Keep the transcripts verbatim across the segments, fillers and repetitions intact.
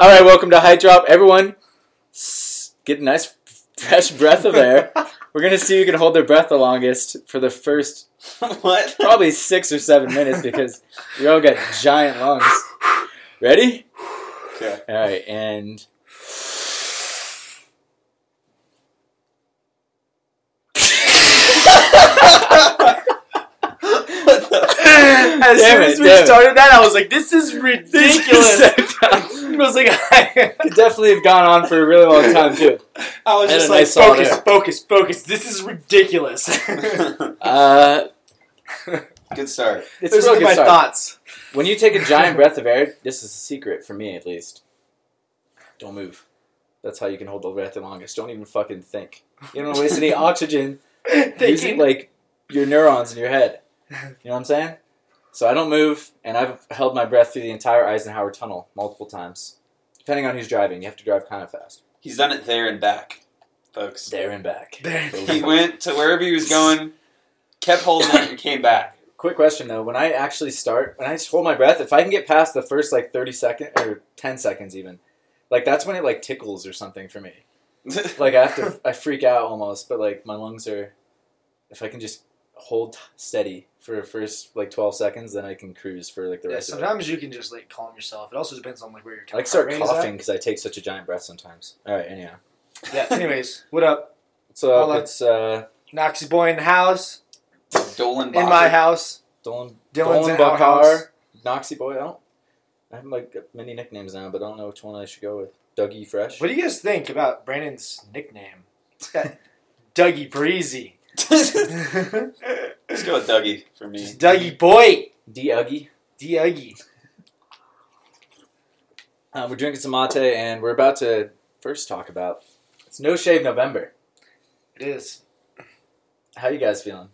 All right, welcome to High Drop. Everyone, get a nice fresh breath of air. We're going to see who can hold their breath the longest for the first what? probably six or seven minutes because we all got giant lungs. Ready? Yeah. All right, and... As damn soon it, as we started it. that, I was like, this is ridiculous. This I was like, I could definitely have gone on for a really long time, too. I was and just like, nice focus, focus, focus. This is ridiculous. uh, good start. It's Those really are my start. thoughts. When you take a giant breath of air, this is a secret for me, at least. Don't move. That's how you can hold the breath the longest. Don't even fucking think. You don't waste any oxygen using, like, your neurons in your head. You know what I'm saying? So I don't move, and I've held my breath through the entire Eisenhower Tunnel multiple times. Depending on who's driving, you have to drive kind of fast. He's done it there and back, folks. There and back. There and back. He went to wherever he was going, kept holding it, and came back. Quick question, though. When I actually start, when I hold my breath, if I can get past the first, like, thirty seconds, or ten seconds even, like, that's when it, like, tickles or something for me. Like, I have to, I freak out almost, but, like, my lungs are, if I can just hold steady for the first like twelve seconds, then I can cruise for like the yeah, rest of it. Sometimes you can just like calm yourself. It also depends on like where you're I like start coughing because I take such a giant breath sometimes. Alright, anyhow. Yeah, anyways, what up? What's up? Well, it's uh Noxy Boy in the house. Dolan Bakker. In my house. Dolan Dylan's Dolan Bakker. Noxy Boy. I don't I have like many nicknames now, but I don't know which one I should go with. Dougie Fresh. What do you guys think about Brandon's nickname? Dougie Breezy. Let's go with Dougie for me. Just Dougie Boy. D-Uggie. D-Uggie. Uh, we're drinking some mate, and we're about to first talk about it's No Shave November. It is. How you guys feeling?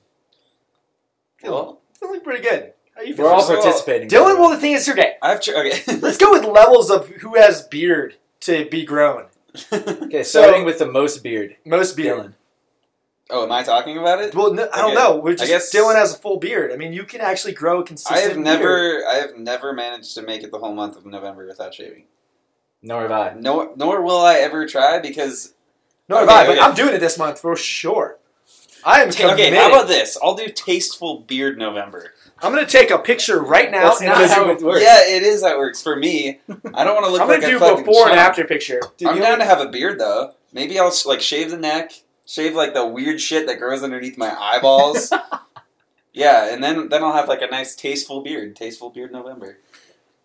Well, feeling pretty good. How you feeling? We're all participating. Dylan, well, well, the thing is today. I've tr- okay. Let's go with levels of who has beard to be grown. Okay, so, starting with the most beard. Most beard. Dylan. Oh, am I talking about it? Well, no, okay. I don't know. We're just, I guess Dylan has a full beard. I mean, you can actually grow a consistent I have never, beard. I have never managed to make it the whole month of November without shaving. Nor have I. Nor, nor will I ever try because... Nor okay, have I, but okay. I'm doing it this month for sure. I am Ta- Okay, how about this? I'll do Tasteful Beard November. I'm going to take a picture right now. That's not how it works. Yeah, it is how it works for me. I don't want to look I'm like a fucking I'm going to do before chunk. and after picture. Dude, I'm down to have a beard, though. Maybe I'll like shave the neck... Shave, like, the weird shit that grows underneath my eyeballs. Yeah, and then, then I'll have, like, a nice tasteful beard. Tasteful Beard November.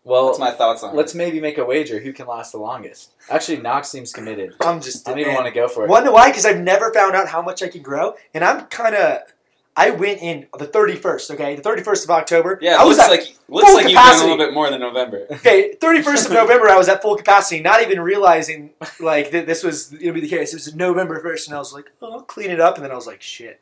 Well, that's my thoughts on let's it. Let's maybe make a wager who can last the longest. Actually, Knox seems committed. I'm just... I don't even want to go for it. Wonder why? Because I've never found out how much I can grow, and I'm kind of... I went in the thirty-first, okay? The thirty-first of October. Yeah, I was looks at like, looks like you've done a little bit more than November. Okay, thirty-first of November, I was at full capacity, not even realizing, like, that this was going to be the case. It was November first, and I was like, oh, I'll clean it up. And then I was like, shit,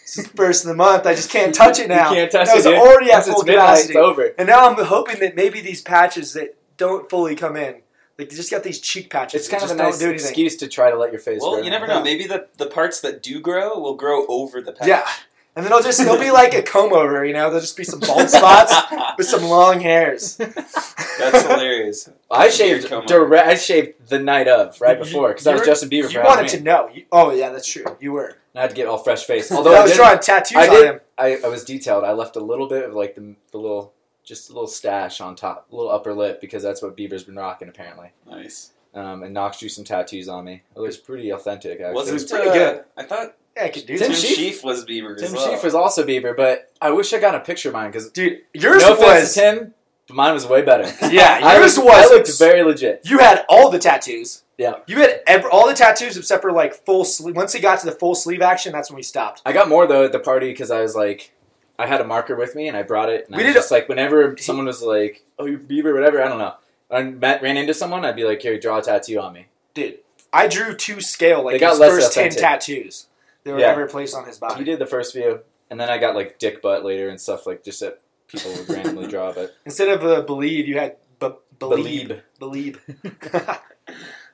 this is the first of the month. I just can't touch it now. You can't touch it, I was it, already dude. at Once full capacity. Over. And now I'm hoping that maybe these patches that don't fully come in, like, they just got these cheek patches. It's kind of a nice excuse to try to let your face grow. Well, you never know. Maybe the, the parts that do grow will grow over the patch. Yeah. And then it'll just, it'll be like a comb over, you know? There'll just be some bald spots with some long hairs. That's hilarious. I shaved direct, I shaved the night of, right before, because I was Justin Bieber. You wanted to know. You, oh, yeah, that's true. You were. And I had to get all fresh face. Although I was drawing tattoos I on him. I, I was detailed. I left a little bit of, like, the, the little, just a little stash on top, a little upper lip, because that's what Bieber's been rocking, apparently. Nice. Um, and Knox drew some tattoos on me. It was pretty authentic, actually. Well, it was pretty uh, good. I thought... Yeah, I could do Tim Sheaf. Sheaf was Bieber Tim as well. Sheaf was also Bieber, but I wish I got a picture of mine because dude, yours no was Tim, but mine was way better. Yeah, yours I looked, was. I looked very legit. You had all the tattoos. Yeah, you had every, all the tattoos except for like full sleeve. Once he got to the full sleeve action, that's when we stopped. I got more though at the party because I was like, I had a marker with me and I brought it. And we I did just a, like whenever he, someone was like, "Oh, you're Bieber," whatever. I don't know. I met, ran into someone, I'd be like, "Here, draw a tattoo on me." Dude, I drew two scale like his first authentic. ten tattoos. They were yeah. ever placed on his body. You did the first few, and then I got, like, dick butt later and stuff, like, just that people would randomly draw, but... Instead of uh, believe, you had b- believe. Believe. Believe.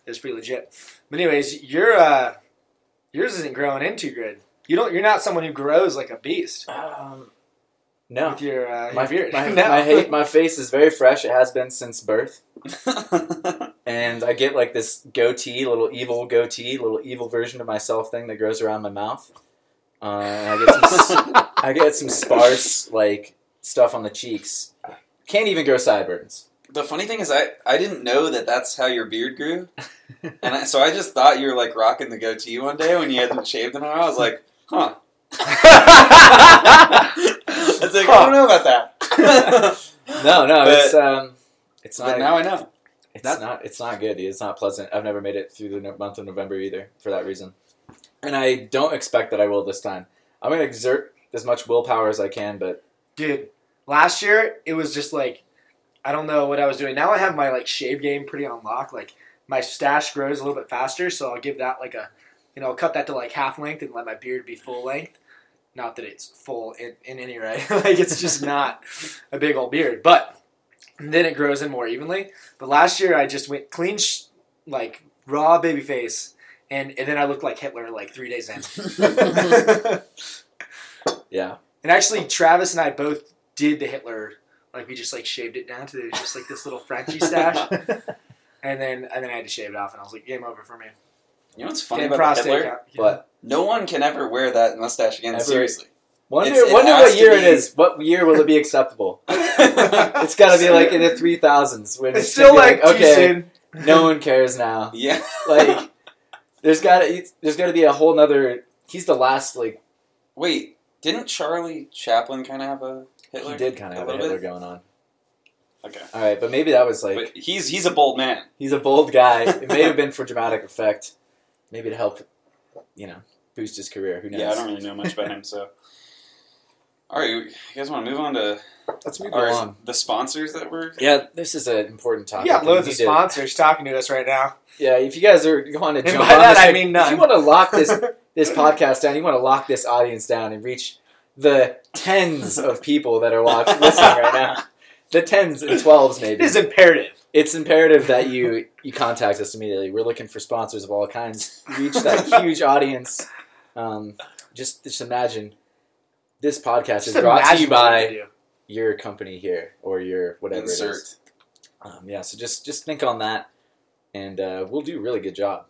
It's pretty legit. But anyways, your, uh, yours isn't growing in too good. You don't, you're not someone who grows like a beast. Um, no. With your, uh, my, your beard. My, no. my, my, my face is very fresh. It has been since birth. And I get like this goatee, little evil goatee, little evil version of myself thing that grows around my mouth. Uh, I get some, I get some sparse like stuff on the cheeks. Can't even grow sideburns. The funny thing is, I, I didn't know that that's how your beard grew, and I, so I just thought you were like rocking the goatee one day when you hadn't shaved in a while. I was like, huh. I was like, huh. I don't know about that. no, no, but, it's um, it's not. But now I know. It's not, not. It's not good, dude. It's not pleasant. I've never made it through the month of November either, for that reason. And I don't expect that I will this time. I'm going to exert as much willpower as I can, but... Dude, last year, it was just like, I don't know what I was doing. Now I have my, like, shave game pretty on lock. Like, my stash grows a little bit faster, so I'll give that, like, a... You know, I'll cut that to, like, half length and let my beard be full length. Not that it's full in, in any way. Like, it's just not a big old beard. But then it grows in more evenly. But last year, I just went clean, sh- like, raw baby face... And and then I looked like Hitler like three days in. Yeah. And actually, Travis and I both did the Hitler. Like, we just, like, shaved it down to just, like, this little Frenchie stash. and then and then I had to shave it off, and I was like, game over for me. You know what's funny Getting about Hitler? Out, you know? What? No one can ever wear that mustache again, ever. Seriously. Wonder, wonder what year be... it is. What year will it be acceptable? It's got to be, like, in the three thousands. When it's, it's still, like, like okay, soon. No one cares now. Yeah. Like... There's got to there's got to be a whole nother... He's the last, like... Wait, didn't Charlie Chaplin kind of have a Hitler? He did kind of have a Hitler going on. Okay. All right, but maybe that was like... But he's he's a bold man. He's a bold guy. It may have been for dramatic effect. Maybe to help, you know, boost his career. Who knows? Yeah, I don't really know much about him, so... All right, you guys want to move on to... Let's move our, along. The sponsors that were... Yeah, this is an important topic. Yeah, loads of sponsors to... talking to us right now. Yeah, if you guys are going to jump and by on that, this... I mean none. If you want to lock this this podcast down, you want to lock this audience down and reach the tens of people that are watching, listening right now. The tens and twelves, maybe. It is imperative. It's imperative that you, you contact us immediately. We're looking for sponsors of all kinds. Reach that huge audience. Um, just, just imagine... This podcast Just is brought to you by your company here, or your whatever Insert. It is. Um, yeah, so just, just think on that, and uh, we'll do a really good job.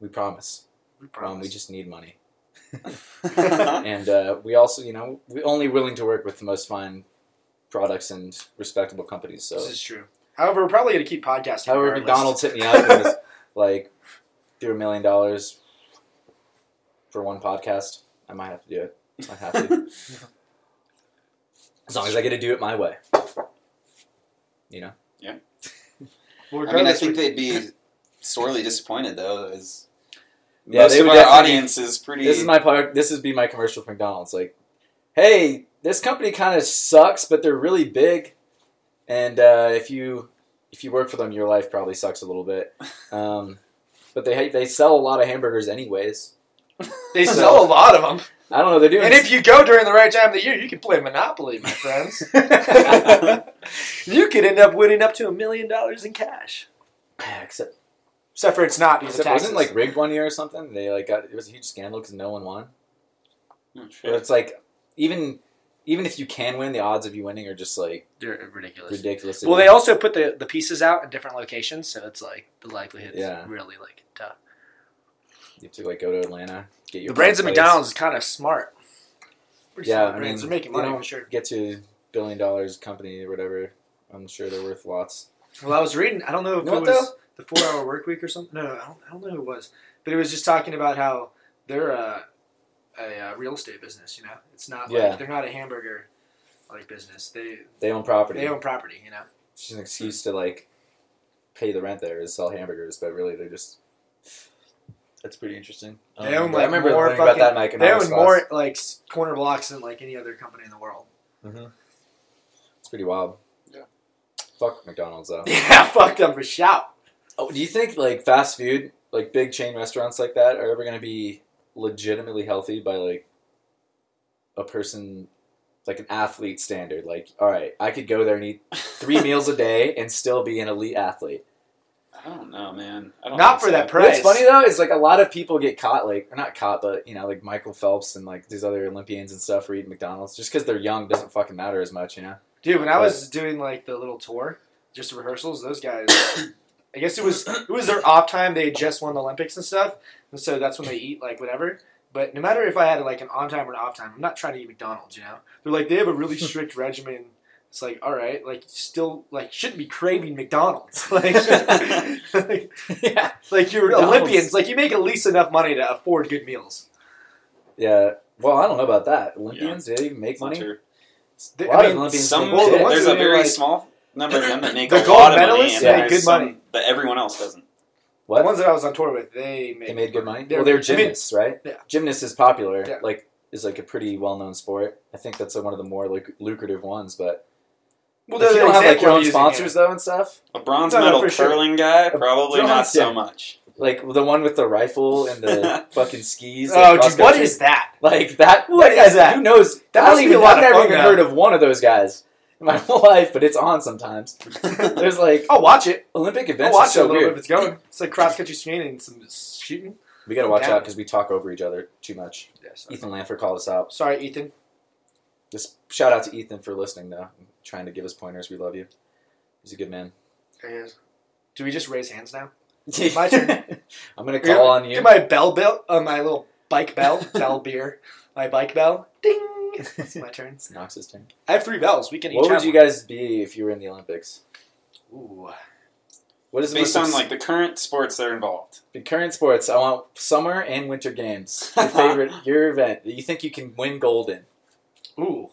We promise. We promise. Um, we just need money. And uh, we also, you know, we're only willing to work with the most fine products and respectable companies. So this is true. However, we're probably going to keep podcasting. However, regardless. McDonald's hit me up and was like, threw a million dollars for one podcast. I might have to do it. I have to. As long as I get to do it my way. You know? Yeah. I mean, I think they'd be sorely disappointed, though. As yeah, most of our audience is pretty... This is my part. This would be my commercial for McDonald's. Like, hey, this company kind of sucks, but they're really big. And uh, if you if you work for them, your life probably sucks a little bit. Um, but they they sell a lot of hamburgers anyways. They sell so, a lot of them. I don't know they're doing. And if you go during the right time of the year, you can play Monopoly, my friends. You could end up winning up to a million dollars in cash. Except, except for it's not because it wasn't like rigged one year or something. They like got it was a huge scandal because no one won. Oh, shit. But it's like even even if you can win, the odds of you winning are just like they're ridiculous. Ridiculous. Well, they also put the, the pieces out in different locations, so it's like the likelihood is yeah. really like tough. You have to like go to Atlanta. Get your the brands at McDonald's is kind of smart. Pretty yeah, smart I brands. mean, they're making money for sure. Get to billion dollars company or whatever. I'm sure they're worth lots. Well, I was reading. I don't know if you know it was though? the four hour work week or something. No, no, I don't. I don't know who it was, but it was just talking about how they're a, a, a real estate business. You know, it's not like yeah. they're not a hamburger like business. They they own property. They own property. You know, it's just an excuse to like pay the rent there is sell hamburgers, but really they're just. That's pretty interesting. Um, they own like I remember more learning fucking, about that in my They own class. more like corner blocks than like any other company in the world. Mm-hmm. It's pretty wild. Yeah. Fuck McDonald's though. Yeah, fuck them for shout. Oh, do you think like fast food, like big chain restaurants like that, are ever gonna be legitimately healthy by like a person, like an athlete standard? Like, all right, I could go there and eat three meals a day and still be an elite athlete. I don't know, man. I don't not for so. that price. What's funny, though, is, like, a lot of people get caught, like, or not caught, but, you know, like, Michael Phelps and, like, these other Olympians and stuff are eating McDonald's. Just because they're young doesn't fucking matter as much, you know? Dude, when I but, was doing, like, the little tour, just the rehearsals, those guys, I guess it was it was their off time. They had just won the Olympics and stuff, and so that's when they eat like whatever. But no matter if I had like an on time or an off time, I'm not trying to eat McDonald's. You know, they're like they have a really strict regimen. It's like, all right, like still like shouldn't be craving McDonald's. Like, like, yeah. like you're McDonald's. Olympians. Like you make at least enough money to afford good meals. Yeah. Well, I don't know about that. Olympians, yeah. they even make money. They, I mean, some, well, the there's a very like, small number of them that make the a lot of money. And yeah, make good some, money. But everyone else doesn't. What? The ones that I was on tour with, they made, they made good money. They're, well, they're gymnasts, I mean, right? Yeah. Gymnasts is popular. Yeah. Like, is like a pretty well-known sport. I think that's one of the more like lucrative ones. But well, if you don't have like your own sponsors it. though and stuff. A bronze medal curling sure. guy, probably bronze, not so yeah. much. Like, the one with the rifle and the fucking skis. Oh, dude, what is that? Like, that? What that is, is that? Who knows? That must be a lot I've never even heard of one of those guys in my whole life, but it's on sometimes. There's like... I'll watch it. Olympic events I'll watch are so it a little weird. Bit if it's going. It's like cross-country skiing and some shooting. We gotta watch okay. out because we talk over each other too much. Yes, Ethan Lanford called us out. Sorry, Ethan. Just shout out to Ethan for listening, though. I'm trying to give us pointers. We love you. He's a good man. He is. Do we just raise hands now? My turn. I'm gonna call on you. Get my bell bell, uh, my little bike bell, bell beer, my bike bell, ding. It's my turn. It's Knox's turn. I have three bells. We can each. What would you one. guys be if you were in the Olympics? Ooh. What is based on like the current sports that are involved? The current sports. I want summer and winter games. Your favorite, your event that you think you can win gold in. Ooh.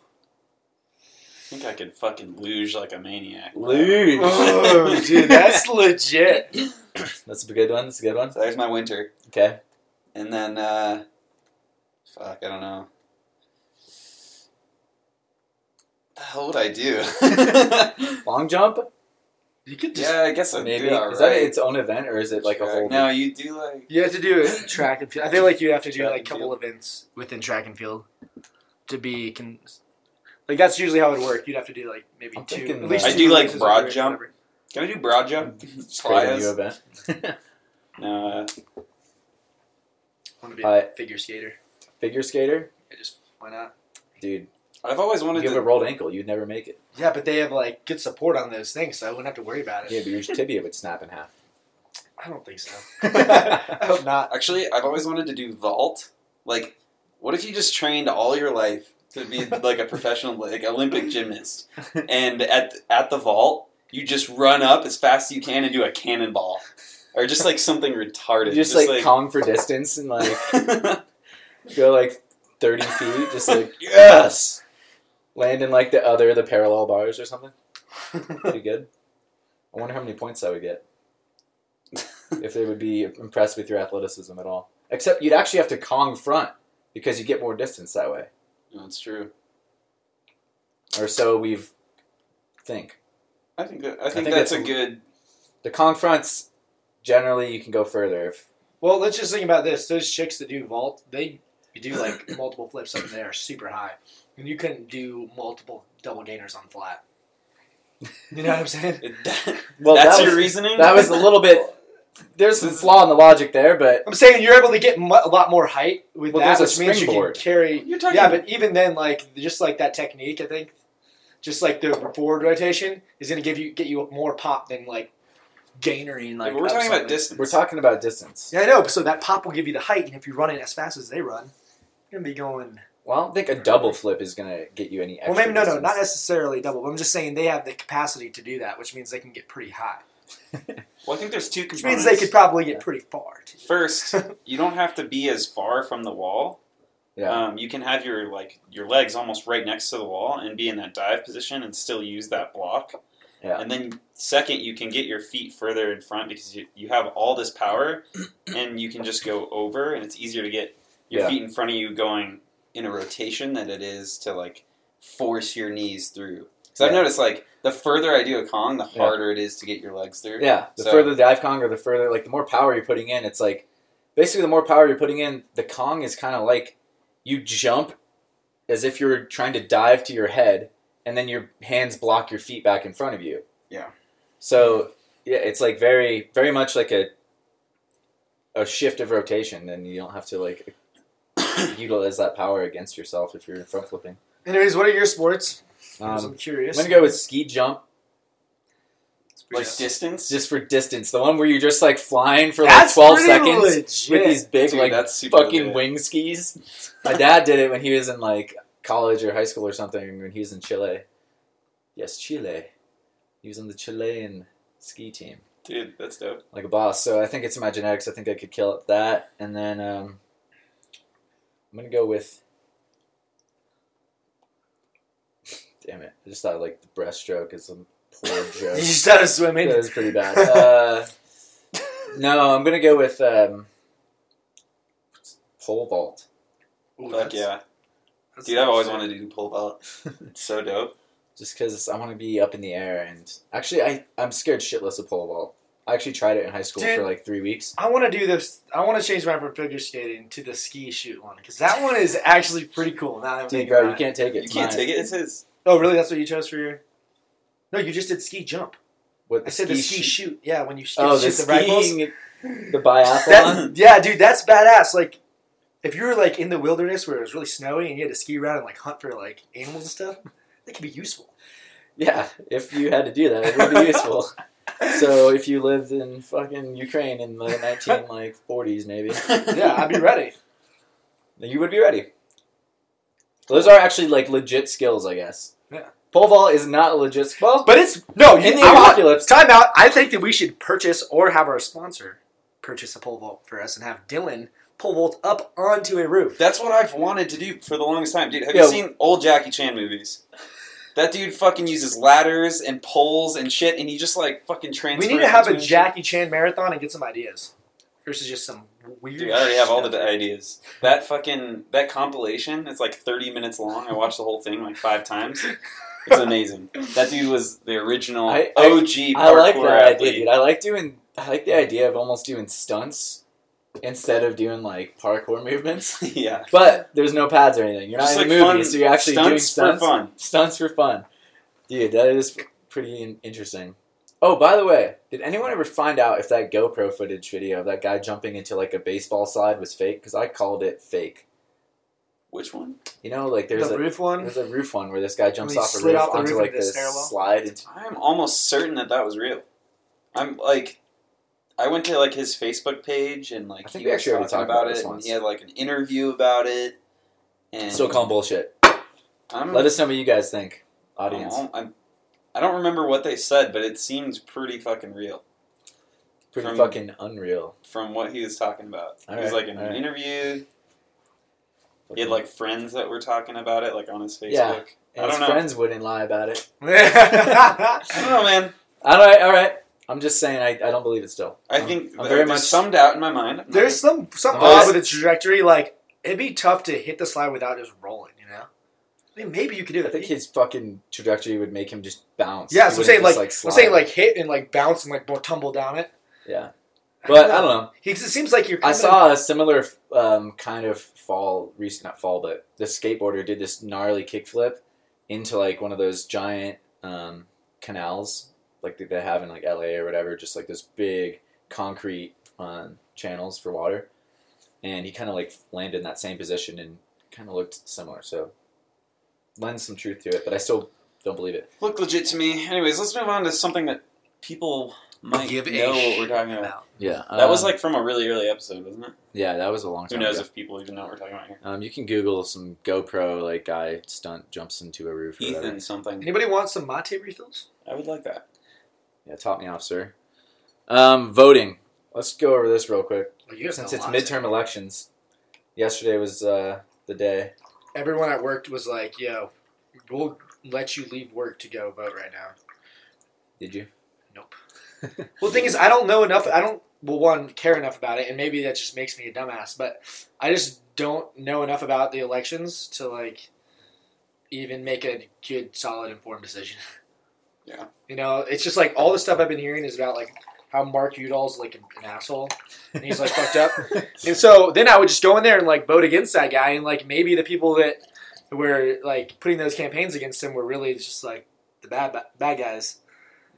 I think I could fucking luge like a maniac. Luge. Oh, dude, that's legit. That's a good one. That's a good one. So there's my winter. Okay. And then, uh, fuck, I don't know. What the hell would I do? Long jump? You could just, yeah, I guess I maybe. Do that, right? Is that its own event or is it like track. a whole? No, you do like. You have to do a track and field. I think like you have to do like a couple events within track and field to be can. Like, that's usually how it would work. You'd have to do, like, maybe I'm two. At least I two do, like, broad jump. Can we do broad jump? It's a new event. No. Uh, I want to be uh, a figure skater. Figure skater? Yeah, just, why not? Dude. I've always wanted you to... You have a rolled ankle. You'd never make it. Yeah, but they have, like, good support on those things, so I wouldn't have to worry about it. Yeah, but your tibia would snap in half. I don't think so. I hope not. Actually, I've always wanted to do vault. Like, what if you just trained all your life to be like a professional, like Olympic gymnast, and at at the vault, you just run up as fast as you can and do a cannonball, or just like something retarded. Just, just like, like Kong for distance and like go like thirty feet, just like yes, land in like the other the parallel bars or something. Pretty good. I wonder how many points I would get if they would be impressed with your athleticism at all. Except you'd actually have to Kong front because you get more distance that way. That's true. Or so we've think. I think that, I think, I think that's, that's a good. The Kong fronts, generally, you can go further. If... Well, let's just think about this. Those chicks that do vault, they do like multiple flips up and they are super high, and you couldn't do multiple double gainers on flat. You know what I'm saying? that, well, that's that was, your reasoning. That was a little bit. There's some flaw in the logic there, but... I'm saying you're able to get mu- a lot more height with well, that, which means you can carry... You're talking yeah, but even then, like, just like that technique, I think, just like the forward rotation is going to give you get you more pop than, like, gainering, like... Yeah, we're talking something. about distance. We're talking about distance. Yeah, I know, so that pop will give you the height, and if you run it as fast as they run, you're going to be going... Well, I don't think a double flip is going to get you any extra Well, maybe, no, distance. no, not necessarily double, but I'm just saying they have the capacity to do that, which means they can get pretty high. Well, I think there's two components. Which means they could probably get yeah. pretty far. Too. First, you don't have to be as far from the wall. Yeah. Um, you can have your like your legs almost right next to the wall and be in that dive position and still use that block. Yeah. And then second, you can get your feet further in front because you, you have all this power and you can just go over and it's easier to get your yeah. feet in front of you going in a rotation than it is to like force your knees through. So yeah. I've noticed, like, the further I do a Kong, the harder yeah. it is to get your legs through. Yeah, the so. further the dive Kong or the further, like, the more power you're putting in, it's like, basically the more power you're putting in, the Kong is kind of like you jump as if you're trying to dive to your head, and then your hands block your feet back in front of you. Yeah. So, yeah, it's, like, very very much like a a shift of rotation, and you don't have to, like, utilize that power against yourself if you're front flipping. Anyways, what are your sports? Um, I'm curious. I'm going to go with ski jump. Like just, distance? Just for distance. The one where you're just like flying for that's like twelve seconds legit. With these big Dude, like fucking legit. Wing skis. My dad did it when he was in like college or high school or something when he was in Chile. Yes, Chile. He was on the Chilean ski team. Dude, that's dope. Like a boss. So I think it's in my genetics. I think I could kill at that. And then um, I'm going to go with... Damn it. I just thought like the breaststroke is... Some... Poor joke. You just started swimming. That was pretty bad. Uh, no, I'm gonna go with um, pole vault. Fuck yeah, that's dude! I've always wanted to do pole vault. It's so dope. Just because I want to be up in the air, and actually, I I'm scared shitless of pole vault. I actually tried it in high school Dude, for like three weeks. I want to do this. I want to change my from figure skating to the ski shoot one because that one is actually pretty cool. Now that I'm Dude, bro, you can't take it. You it's can't mine. Take it. It's his. Oh, really? That's what you chose for your. No, you just did ski jump. What, I said ski the ski shoot. shoot. Yeah, when you ski, oh, shoot the, the rifles. The biathlon? That, yeah, dude, that's badass. Like, if you were, like, in the wilderness where it was really snowy and you had to ski around and, like, hunt for, like, animals and stuff, that could be useful. Yeah, if you had to do that, it would be useful. So if you lived in fucking Ukraine in the nineteen, like, forties, maybe. Yeah, I'd be ready. You would be ready. Those are actually, like, legit skills, I guess. Yeah. Pole vault is not a legit... Well, but it's... No, in the apocalypse... Time out. I think that we should purchase or have our sponsor purchase a pole vault for us and have Dylan pole vault up onto a roof. That's what I've wanted to do for the longest time. Dude, have Yo. you seen old Jackie Chan movies? That dude fucking uses ladders and poles and shit, and he just, like, fucking transfers... We need to have a Jackie Chan marathon and get some ideas. Versus just some weird... Dude, I already have all the ideas. That fucking... That compilation, it's like thirty minutes long. I watched the whole thing like five times. It's amazing. That dude was the original I, I, O G parkour I like that athlete. Idea, dude. I like doing. I like the idea of almost doing stunts instead of doing like parkour movements. Yeah. But there's no pads or anything. You're just not in like the movie, fun, so you're actually stunts doing stunts for fun. Stunts for fun, dude. That is pretty interesting. Oh, by the way, did anyone ever find out if that GoPro footage video of that guy jumping into like a baseball slide was fake? Because I called it fake. Which one? You know, like there's the a roof one. There's a roof one where this guy jumps off a roof off onto roof like this slide. Into- I'm almost certain that that was real. I'm like, I went to like his Facebook page and like I think he we was talking about, about it. And he had like an interview about it. And still calling bullshit. I'm, Let us know what you guys think, audience. I'm, I'm, I don't remember what they said, but it seems pretty fucking real. Pretty from, fucking unreal from what he was talking about. All it right, was like an right. interview. He had, like, friends that were talking about it, like, on his Facebook. Yeah, and I his don't know. friends wouldn't lie about it. I don't know, man. All right, all right. I'm just saying I, I don't believe it still. I I'm, think I'm very much some doubt in my mind. There's some some odd with the trajectory. Like, it'd be tough to hit the slide without just rolling, you know? I mean, maybe you could do that. I think his fucking trajectory would make him just bounce. Yeah, so I'm saying, like, just, like I'm saying, like, hit and, like, bounce and, like, tumble down it. Yeah. But I don't know. I don't know. He, it seems like you're. I saw a similar um, kind of fall, recent not fall, but the skateboarder did this gnarly kickflip into like one of those giant um, canals, like that they have in like L A or whatever, just like those big concrete um, channels for water, and he kind of like landed in that same position and kind of looked similar. So lends some truth to it, but I still don't believe it. Looked legit to me. Anyways, let's move on to something that people. Might give know what we're talking about. about. Yeah, um, that was like from a really early episode, wasn't it? Yeah, that was a long time ago. Who knows ago. if people even know what we're talking about here? Um, you can Google some GoPro like guy stunt jumps into a roof. Or Ethan whatever. something. Anybody want some mate refills? I would like that. Yeah, top me off, sir. Um, voting. Let's go over this real quick. Well, you Since it's midterm elections, yesterday was uh, the day. Everyone at work was like, "Yo, we'll let you leave work to go vote right now." Did you? Nope. Well, the thing is, I don't know enough. I don't, well, one, care enough about it, and maybe that just makes me a dumbass, but I just don't know enough about the elections to, like, even make a good, solid, informed decision. Yeah. You know, it's just, like, all the stuff I've been hearing is about, like, how Mark Udall's, like, an asshole, and he's, like, fucked up. And so then I would just go in there and, like, vote against that guy, and, like, maybe the people that were, like, putting those campaigns against him were really just, like, the bad bad guys.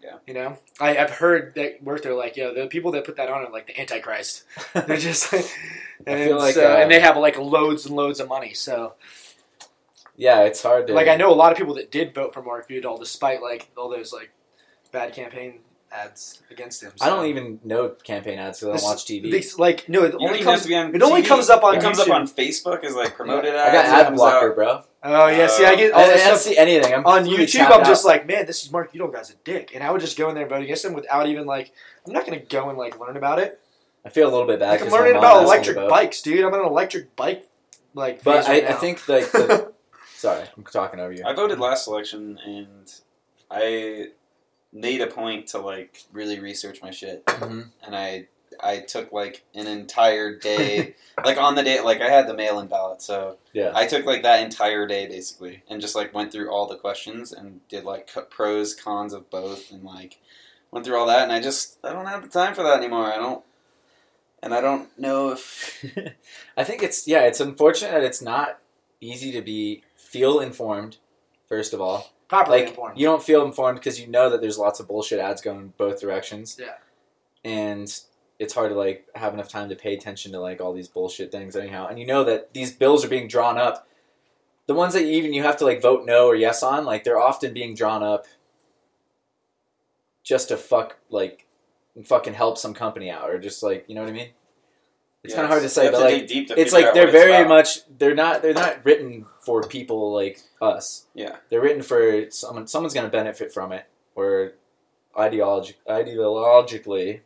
Yeah. You know, I, I've heard that work. They're like, yo, the people that put that on are like the Antichrist. They're just like, and, I feel like so, uh, and they have like loads and loads of money. So, yeah, it's hard to like. I know a lot of people that did vote for Mark Udall, despite like all those like bad campaign ads against him. So. I don't even know campaign ads because I don't watch T V. They, like no, it you only comes to be on. It only T V. Comes up on. It comes YouTube. Up on Facebook as like promoted yeah. ads. I got ad blocker, out. Bro. Oh yeah, uh, see, I get. I, I don't see anything. I'm on YouTube. I'm out. Just like, man, this is Mark Udall guy's a dick, and I would just go in there and vote against him without even like. I'm not gonna go and like learn about it. I feel a little bit bad. Like, I'm learning about electric bikes, dude. I'm on an electric bike. Like, but I, right I think like. The, sorry, I'm talking over you. I voted last election, and I made a point to like really research my shit, mm-hmm. and I I took like an entire day, like on the day, like I had the mail-in ballot, so yeah. I took like that entire day basically, and just like went through all the questions and did like pros, cons of both, and like went through all that, and I just I don't have the time for that anymore. I don't. And I don't know if... I think it's... Yeah, it's unfortunate that it's not easy to be... Feel informed, first of all. Properly like, informed. You don't feel informed because you know that there's lots of bullshit ads going both directions. Yeah. And it's hard to, like, have enough time to pay attention to, like, all these bullshit things anyhow. And you know that these bills are being drawn up. The ones that you even you have to, like, vote no or yes on, like, they're often being drawn up just to fuck, like... And fucking help some company out, or just like you know what I mean. It's yeah, kind of hard to say, but to like deep deep it's like they're very about. much they're not they're not written for people like us. Yeah, they're written for someone. Someone's going to benefit from it, or ideologi- ideologically,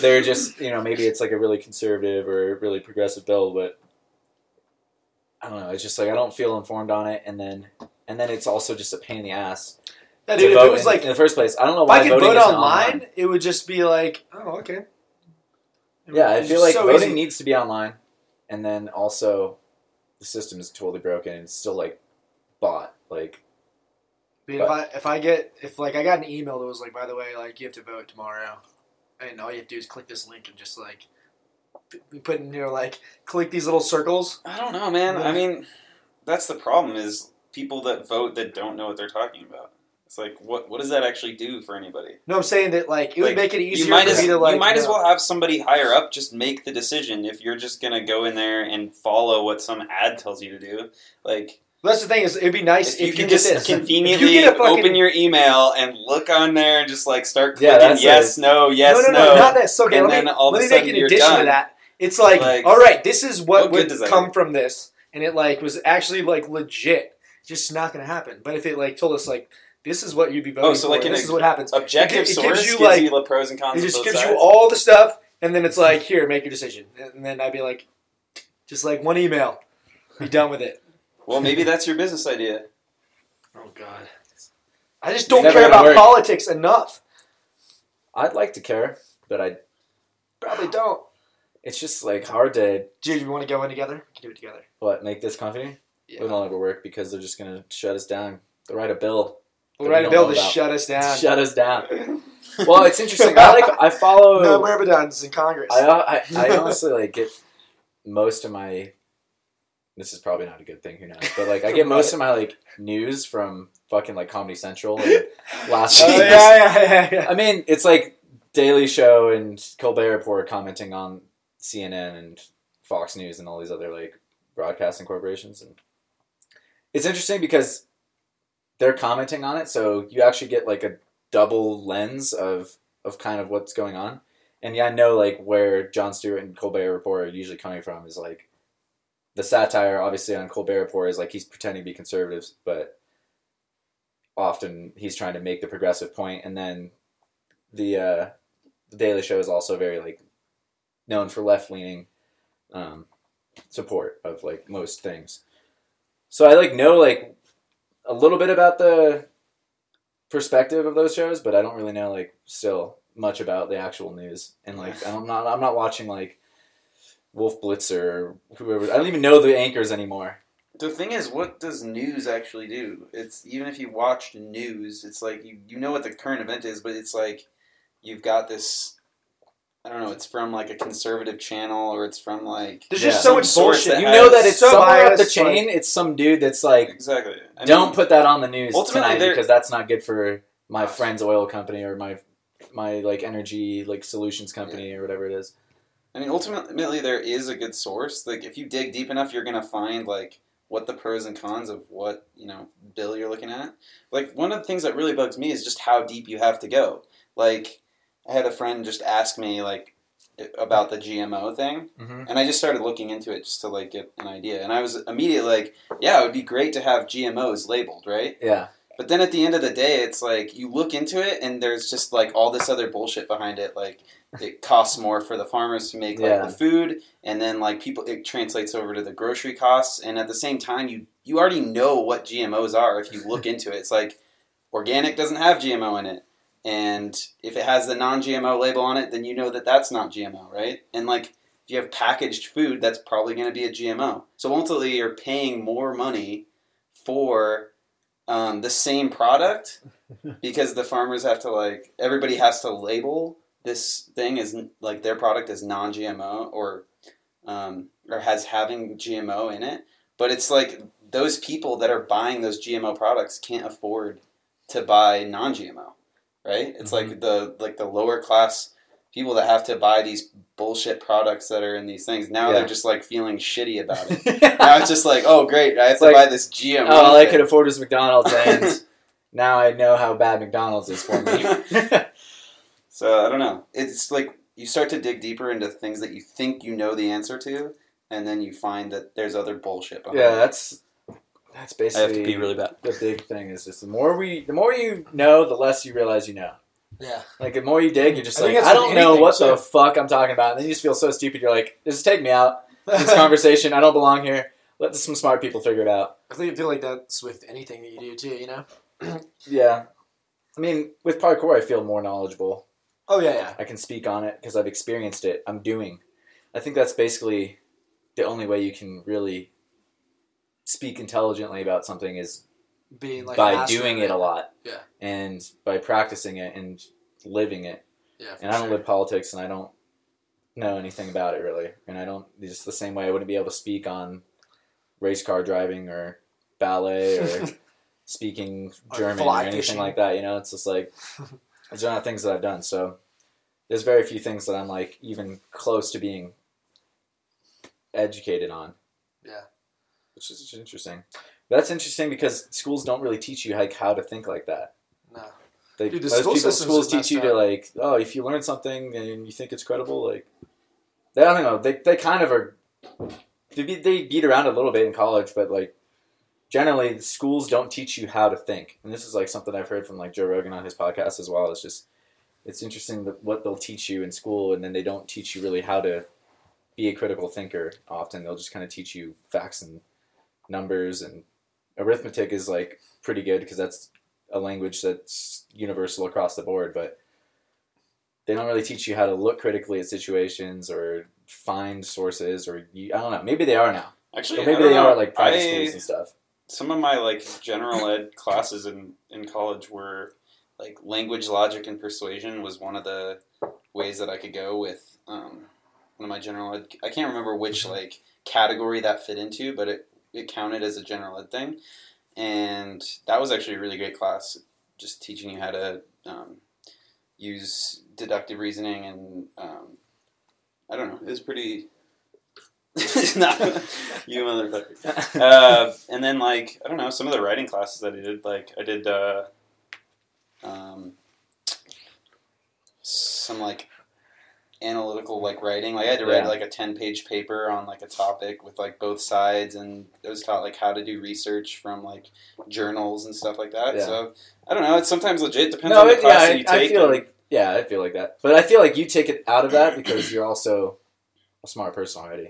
they're just you know maybe it's like a really conservative or really progressive bill, but I don't know. It's just like I don't feel informed on it, and then and then it's also just a pain in the ass. Yeah, dude, if it was in, like in the first place, I don't know why if I could vote online, online. It would just be like, oh, okay. It yeah, I feel like so voting easy. Needs to be online, and then also the system is totally broken and it's still like bought. Like, I mean, but. if I if I get if like I got an email that was like, by the way, like you have to vote tomorrow, and all you have to do is click this link and just like put in here like click these little circles. I don't know, man. I mean, that's the problem is people that vote that don't know what they're talking about. It's like, what what does that actually do for anybody? No, I'm saying that, like, it like, would make it easier for as, me to, like... You might as know. well have somebody higher up just make the decision if you're just going to go in there and follow what some ad tells you to do. Like... Well, that's the thing, is it'd be nice if you, if you can just this. conveniently you fucking... open your email and look on there and just, like, start clicking yeah, yes, like... no, yes, no. No, no, no, not that. So, okay, and let me, then all let me make an addition done. to that. It's like, like, all right, this is what, what would come from this. And it, like, was actually, like, legit. Just not going to happen. But if it, like, told us, like... This is what you'd be voting oh, so like for. This is what happens. Objective it, it source gives you, like, gives you the pros and cons. It just gives sides. you all the stuff, and then it's like, here, make your decision. And then I'd be like, just like one email, be done with it. Well, maybe that's your business idea. Oh God, I just don't care about work. politics enough. I'd like to care, but I probably don't. It's just like hard to. Dude, you want to go in together? We can do it together. What? Make this company? Yeah. It will not ever work because they're just gonna shut us down. They'll write a bill. We'll write a bill to shut us down. Shut us down. Well, it's interesting. I like. I follow. No Myrmidons in Congress. I, I I honestly like get most of my. This is probably not a good thing. Who knows? But like, I get most of my like news from fucking like Comedy Central and last. Oh, yeah, yeah, yeah, yeah. I mean, it's like Daily Show and Colbert Report commenting on C N N and Fox News and all these other like broadcasting corporations, and it's interesting because. They're commenting on it, so you actually get, like, a double lens of, of kind of what's going on. And, yeah, I know, like, where Jon Stewart and Colbert Report are usually coming from is, like, the satire, obviously, on Colbert Report is, like, he's pretending to be conservative, but often he's trying to make the progressive point. And then the, uh, the Daily Show is also very, like, known for left-leaning um, support of, like, most things. So I, like, know, like... a little bit about the perspective of those shows, but I don't really know like still much about the actual news. And like I'm not I'm not watching like Wolf Blitzer or whoever. I don't even know the anchors anymore. The thing is, what does news actually do? It's even if you watched news, it's like you, you know what the current event is, but it's like you've got this I don't know, it's from like a conservative channel or it's from like... There's just yeah, so much bullshit. You know that it's so somewhere up the chain, like, it's some dude that's like, exactly. I mean, don't put that on the news tonight because that's not good for my friend's oil company or my my like energy like solutions company yeah. or whatever it is. I mean, ultimately there is a good source. Like if you dig deep enough, you're going to find like what the pros and cons of what, you know, bill you're looking at. Like, one of the things that really bugs me is just how deep you have to go. Like, I had a friend just ask me, like, about the G M O thing, mm-hmm. and I just started looking into it just to, like, get an idea. And I was immediately like, yeah, it would be great to have G M Os labeled, right? Yeah. But then at the end of the day, it's like, you look into it, and there's just, like, all this other bullshit behind it. Like, it costs more for the farmers to make, like, yeah. the food, and then, like, people, it translates over to the grocery costs. And at the same time, you, you already know what G M Os are if you look into it. It's like, organic doesn't have G M O in it. And if it has the non-G M O label on it, then you know that that's not G M O, right? And, like, if you have packaged food, that's probably going to be a G M O. So ultimately, you're paying more money for... Um, the same product, because the farmers have to, like, everybody has to label this thing as, like, their product as non-G M O or um, or has having G M O in it. But it's like those people that are buying those G M O products can't afford to buy non-G M O, right? It's mm-hmm. like the like the lower class people that have to buy these bullshit products that are in these things. Now yeah. they're just, like, feeling shitty about it. Now it's just like, oh, great, I have it's to like, buy this G M O. Oh, all I could afford is McDonald's, and now I know how bad McDonald's is for me. So, I don't know. It's like you start to dig deeper into things that you think you know the answer to, and then you find that there's other bullshit behind yeah, it. Yeah, that's... That's basically I have to be really bad. The big thing is just the more we, the more you know, the less you realize you know. Yeah. Like, the more you dig, you're just I like, I don't know what so. the fuck I'm talking about. And then you just feel so stupid. You're like, just take me out. This conversation, I don't belong here. Let some smart people figure it out. I feel like that's with anything that you do, too, you know? Yeah. I mean, with parkour, I feel more knowledgeable. Oh, yeah, yeah. I can speak on it because I've experienced it. I'm doing. I think that's basically the only way you can really speak intelligently about something is... Being like by doing it a lot, yeah, and by practicing it and living it, yeah. And I don't sure. live politics, and I don't know anything about it really, and I don't just the same way I wouldn't be able to speak on race car driving or ballet or speaking German or, or anything fishing. Like that. You know, it's just like those are not things that I've done. So there's very few things that I'm like even close to being educated on. Yeah, which is interesting. That's interesting because schools don't really teach you like how to think like that. No, they, Dude, the most school people, schools teach you to like, oh, if you learn something and you think it's credible, like, they, I don't know, they they kind of are. They beat, they beat around a little bit in college, but like generally, the schools don't teach you how to think. And this is like something I've heard from like Joe Rogan on his podcast as well. It's just it's interesting that what they'll teach you in school, and then they don't teach you really how to be a critical thinker. Often they'll just kind of teach you facts and numbers and arithmetic is like pretty good because that's a language that's universal across the board, but they don't really teach you how to look critically at situations or find sources or you, I don't know. Maybe they are now. Actually, or maybe they know. Are like private I, schools and stuff. Some of my like general ed classes in, in college were like language, logic, and persuasion was one of the ways that I could go with um, one of my general ed. I can't remember which like category that fit into, but it. It counted as a general ed thing, and that was actually a really great class, just teaching you how to um, use deductive reasoning and um, I don't know, it was pretty. You motherfucker. Uh, and then like I don't know, some of the writing classes that I did, like I did uh, um, some like. Analytical like writing, like I had to write yeah. like a ten page paper on like a topic with like both sides, and it was taught like how to do research from like journals and stuff like that. Yeah. So I don't know, it's sometimes legit depends no, on the it, class yeah, that you I, take. I feel and... like yeah, I feel like that, but I feel like you take it out of that because you're also a smart person already,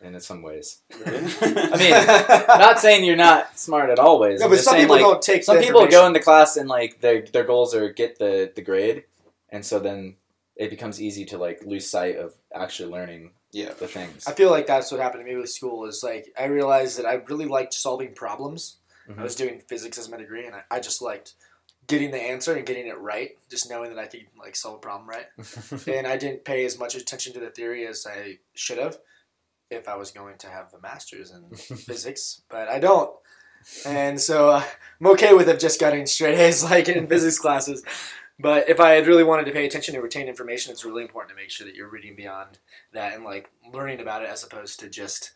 and in some ways. Really? I mean, not saying you're not smart at all ways. No, I'm but some saying, people like, don't take. Some people go into class and like their their goals are get the the grade, and so then. It becomes easy to like lose sight of actually learning yeah. the things. I feel like that's what happened to me with school is like I realized that I really liked solving problems. Mm-hmm. I was doing physics as my degree, and I, I just liked getting the answer and getting it right, just knowing that I could like solve a problem right. And I didn't pay as much attention to the theory as I should have if I was going to have a master's in physics, but I don't. And so uh, I'm okay with it just getting straight A's like in physics classes. But if I had really wanted to pay attention and retain information, it's really important to make sure that you're reading beyond that and, like, learning about it as opposed to just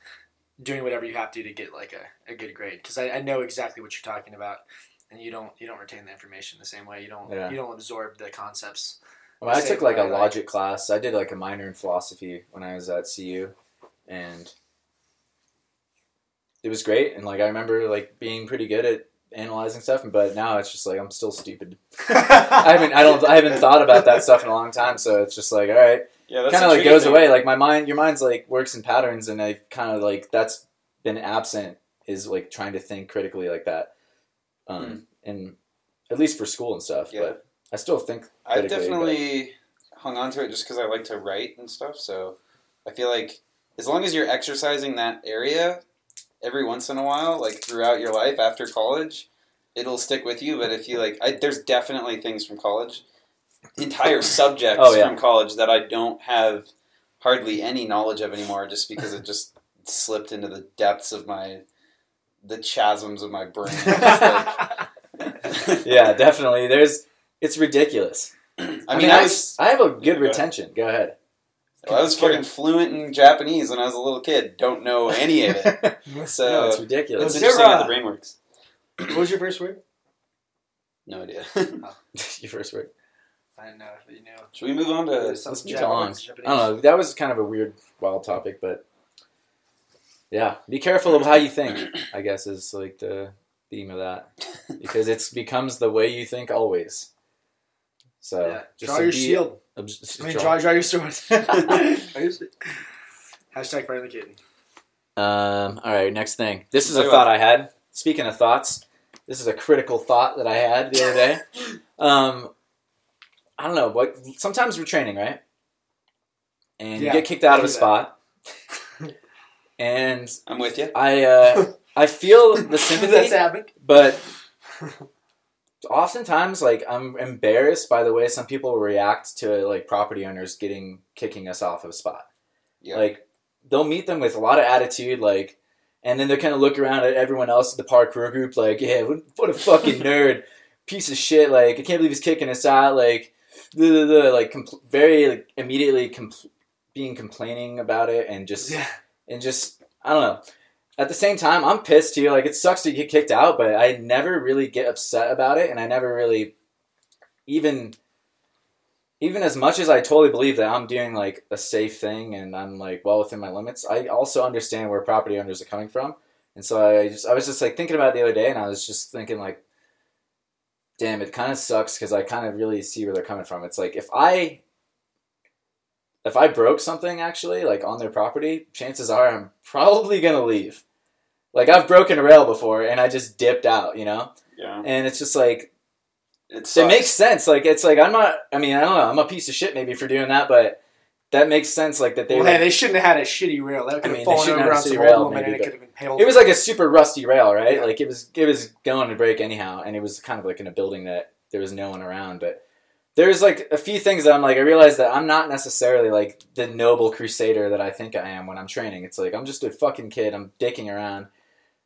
doing whatever you have to to get like a, a good grade, because I, I know exactly what you're talking about, and you don't you don't retain the information the same way. You don't yeah. you don't absorb the concepts. Well, I took like a logic class. I did like a minor in philosophy when I was at C U, and it was great. And like I remember like being pretty good at analyzing stuff, but now it's just like I'm still stupid. I haven't I don't I haven't thought about that stuff in a long time, so it's just like all right, yeah, kind of like goes away. Like my mind, your mind's like works in patterns, and I kind of like that's been absent is like trying to think critically like that, um, mm. and at least for school and stuff, yeah. but. I still think I definitely but... hung on to it just because I like to write and stuff. So I feel like as long as you're exercising that area every once in a while, like throughout your life after college, it'll stick with you. But if you like, I, there's definitely things from college, entire subjects oh, yeah. from college that I don't have hardly any knowledge of anymore, just because it just slipped into the depths of my, the chasms of my brain. Like... yeah, definitely. There's. It's ridiculous. I mean, I, mean, I, was, I have a good yeah, retention. Go ahead. Well, I was fucking fluent in Japanese when I was a little kid. Don't know any of it. So no, it's ridiculous. It's interesting how the brain works. What was your first word? No idea. Oh. Your first word? I don't know if you knew. Should we move on to let's move Japanese, on. Japanese? I don't know. That was kind of a weird, wild topic, but yeah, be careful of how you think. I guess is like the theme of that, because it becomes the way you think always. So yeah. just draw your shield. Ob- I mean, draw, draw your sword. Hashtag fire the kitten. Um. All right. Next thing. This is a thought I had. Speaking of thoughts, this is a critical thought that I had the other day. um. I don't know. Like sometimes we're training, right? And yeah, you get kicked out of a spot. And I'm with you. I uh, I feel the sympathy. That's happening. But. Oftentimes, like, I'm embarrassed by the way some people react to, like, property owners getting, kicking us off of a spot. Yeah. Like, they'll meet them with a lot of attitude, like, and then they'll kind of look around at everyone else in the parkour group, like, yeah, what a fucking nerd, piece of shit, like, I can't believe he's kicking us out, like, blah, blah, blah, like, compl- very, like, immediately compl- being complaining about it and just, yeah. and just, I don't know. At the same time, I'm pissed too. Like, it sucks to get kicked out, but I never really get upset about it, and I never really, even, even as much as I totally believe that I'm doing, like, a safe thing and I'm, like, well within my limits, I also understand where property owners are coming from. And so I just, I was just, like, thinking about it the other day, and I was just thinking, like, damn, it kind of sucks because I kind of really see where they're coming from. It's like, if I, if I broke something, actually, like, on their property, chances are I'm probably going to leave. Like, I've broken a rail before, and I just dipped out, you know? Yeah. And it's just, like, it, it makes sense. Like, it's, like, I'm not, I mean, I don't know, I'm a piece of shit maybe for doing that, but that makes sense, like, that they well, were... Hey, they shouldn't have had a shitty rail. That could have I mean, fallen over on some rail, maybe, and it could have been paled. It was, like, a super rusty rail, right? Yeah. Like, it was, it was going to break anyhow, and it was kind of, like, in a building that there was no one around, but... There's, like, a few things that I'm, like, I realize that I'm not necessarily, like, the noble crusader that I think I am when I'm training. It's, like, I'm just a fucking kid. I'm dicking around.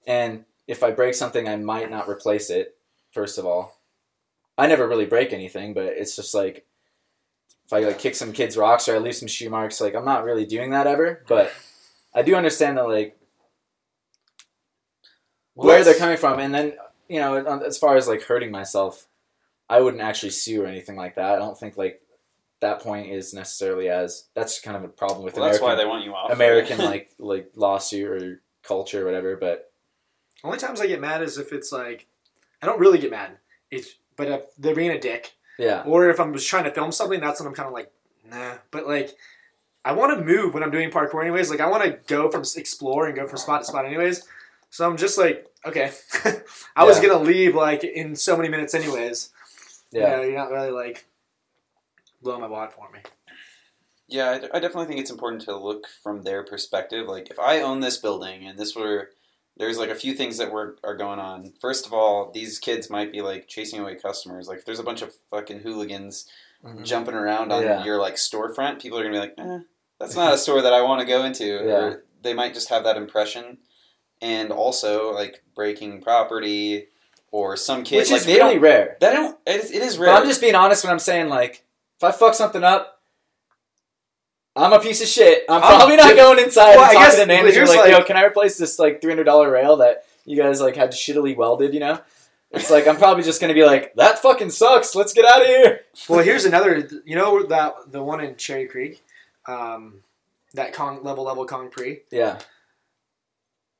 And if I break something, I might not replace it, first of all. I never really break anything, but it's just, like, if I, like, kick some kids' rocks or I leave some shoe marks, like, I'm not really doing that ever. But I do understand that, like, where they're coming from. And then, you know, as far as, like, hurting myself, I wouldn't actually sue or anything like that. I don't think, like, that point is necessarily as... That's kind of a problem with well, American... That's why they want you off. American, like, like lawsuit or culture or whatever, but... Only times I get mad is if it's, like... I don't really get mad. It's But if they're being a dick. Yeah. Or if I'm just trying to film something, that's when I'm kind of like, nah. But, like, I want to move when I'm doing parkour anyways. Like, I want to go from... Explore and go from spot to spot anyways. So I'm just like, okay. I yeah. was going to leave, like, in so many minutes anyways. Yeah, you know, you're not really, like, blowing my wad for me. Yeah, I, d- I definitely think it's important to look from their perspective. Like, if I own this building and this were, there's, like, a few things that were are going on. First of all, these kids might be, like, chasing away customers. Like, if there's a bunch of fucking hooligans mm-hmm. jumping around on yeah. your, like, storefront, people are going to be like, eh, that's not a store that I want to go into. Yeah. Or they might just have that impression. And also, like, breaking property... Or some kids, which is like, really rare. That don't. It is, it is rare. But I'm just being honest when I'm saying, like, if I fuck something up, I'm a piece of shit. I'm probably not going inside well, and talking guess, to the manager like, like, yo, can I replace this like three hundred dollars rail that you guys like had shittily welded, you know? It's like, I'm probably just going to be like, that fucking sucks. Let's get out of here. Well, here's another, you know, that the one in Cherry Creek, um, that Kong level level Kong Pre. Yeah.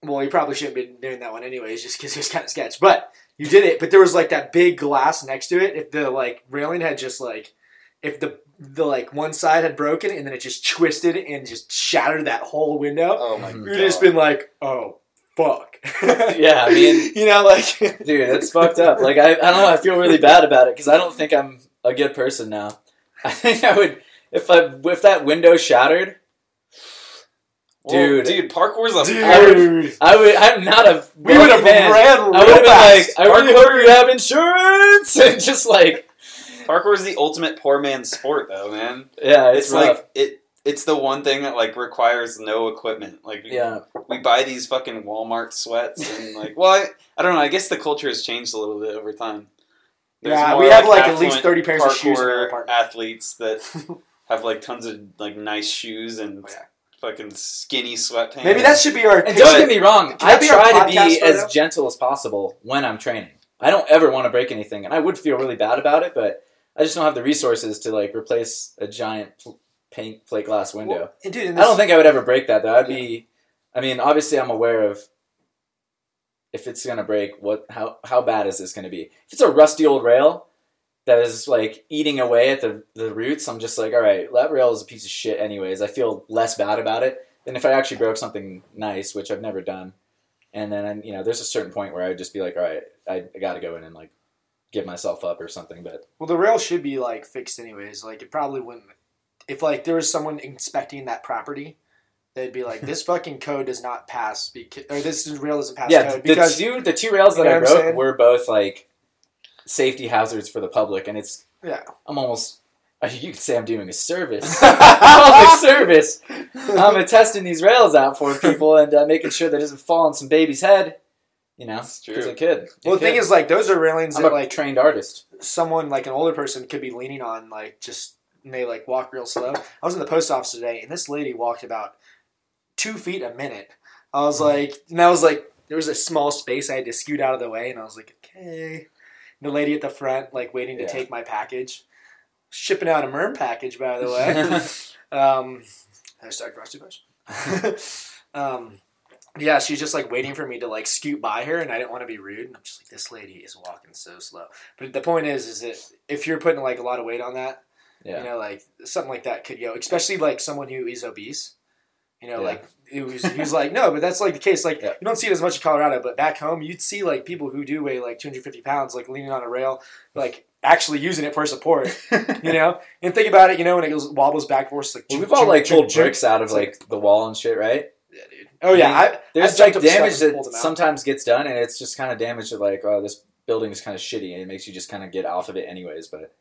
Well, you probably shouldn't be doing that one anyways, just because it was kind of sketch, but you did it. But there was like that big glass next to it. If the like railing had just like, if the, the like one side had broken and then it just twisted and just shattered that whole window. Oh my God. You'd just been like, oh. Fuck. Yeah, I mean, you know, like, dude, that's fucked up. Like, I, I don't know. I feel really bad about it because I don't think I'm a good person now. I think I would if I if that window shattered. Dude, well, dude, parkour's a dude. I would, I would. I'm not a. We would have ran. Real I would have been like, I really hope you have insurance, and just like, parkour's the ultimate poor man's sport, though, man. Yeah, it's, it's like it. It's the one thing that, like, requires no equipment. Like, yeah. We buy these fucking Walmart sweats and, like, well, I, I don't know. I guess the culture has changed a little bit over time. There's yeah, more, we have, like, like at least thirty pairs of shoes in our apartment. Athletes that have, like, tons of, like, nice shoes and oh, yeah. fucking skinny sweatpants. Maybe that should be our... And don't get me wrong. I try to be as gentle as possible when I'm training. I don't ever want to break anything, and I would feel really bad about it, but I just don't have the resources to, like, replace a giant... Pl- paint plate glass window. Well, and dude, and this, I don't think I would ever break that though. I'd yeah. be, I mean, obviously I'm aware of if it's gonna break. What? How? How bad is this gonna be? If it's a rusty old rail that is like eating away at the the roots, I'm just like, all right, that rail is a piece of shit. Anyways, I feel less bad about it than if I actually broke something nice, which I've never done. And then you know, there's a certain point where I would just be like, all right, I, I got to go in and like give myself up or something. But well, the rail should be like fixed anyways. Like it probably wouldn't. If, like, there was someone inspecting that property, they'd be like, this fucking code does not pass, beca- or this rail doesn't pass yeah, code. Because the two, the two rails that you know I wrote saying? were both, like, safety hazards for the public, and it's, yeah. I'm almost, you could say I'm doing a service, public service. I'm um, testing these rails out for people and uh, making sure that it doesn't fall on some baby's head, you know, because it could. Well, the could. thing is, like, those are railings I'm that, a like, trained artist. Someone, like, an older person could be leaning on, like, just... And they like walk real slow. I was in the post office today, and this lady walked about two feet a minute. I was like, and I was like, there was a small space I had to scoot out of the way, and I was like, okay. And the lady at the front, like waiting to yeah. take my package, shipping out a MERM package, by the way. um, hashtag Frosty Bush. um, yeah, she's just like waiting for me to like scoot by her, and I didn't want to be rude. And I'm just like, this lady is walking so slow. But the point is, is that if you're putting like a lot of weight on that. Yeah. You know, like, something like that could go, especially, like, someone who is obese, you know, yeah. like, it was, he was like, no, but that's, like, the case, like, yeah. you don't see it as much in Colorado, but back home, you'd see, like, people who do weigh, like, two hundred fifty pounds, like, leaning on a rail, like, actually using it for support, you know, and think about it, you know, when it goes, wobbles back and forth, like, well, we've all, like, pulled bricks out of, like, the wall and shit, right? Yeah, dude. Oh, yeah. I mean, I, there's, I've like, damage that sometimes gets done, and it's just kind of damage that, like, oh, this building is kind of shitty, and it makes you just kind of get off of it anyways, but...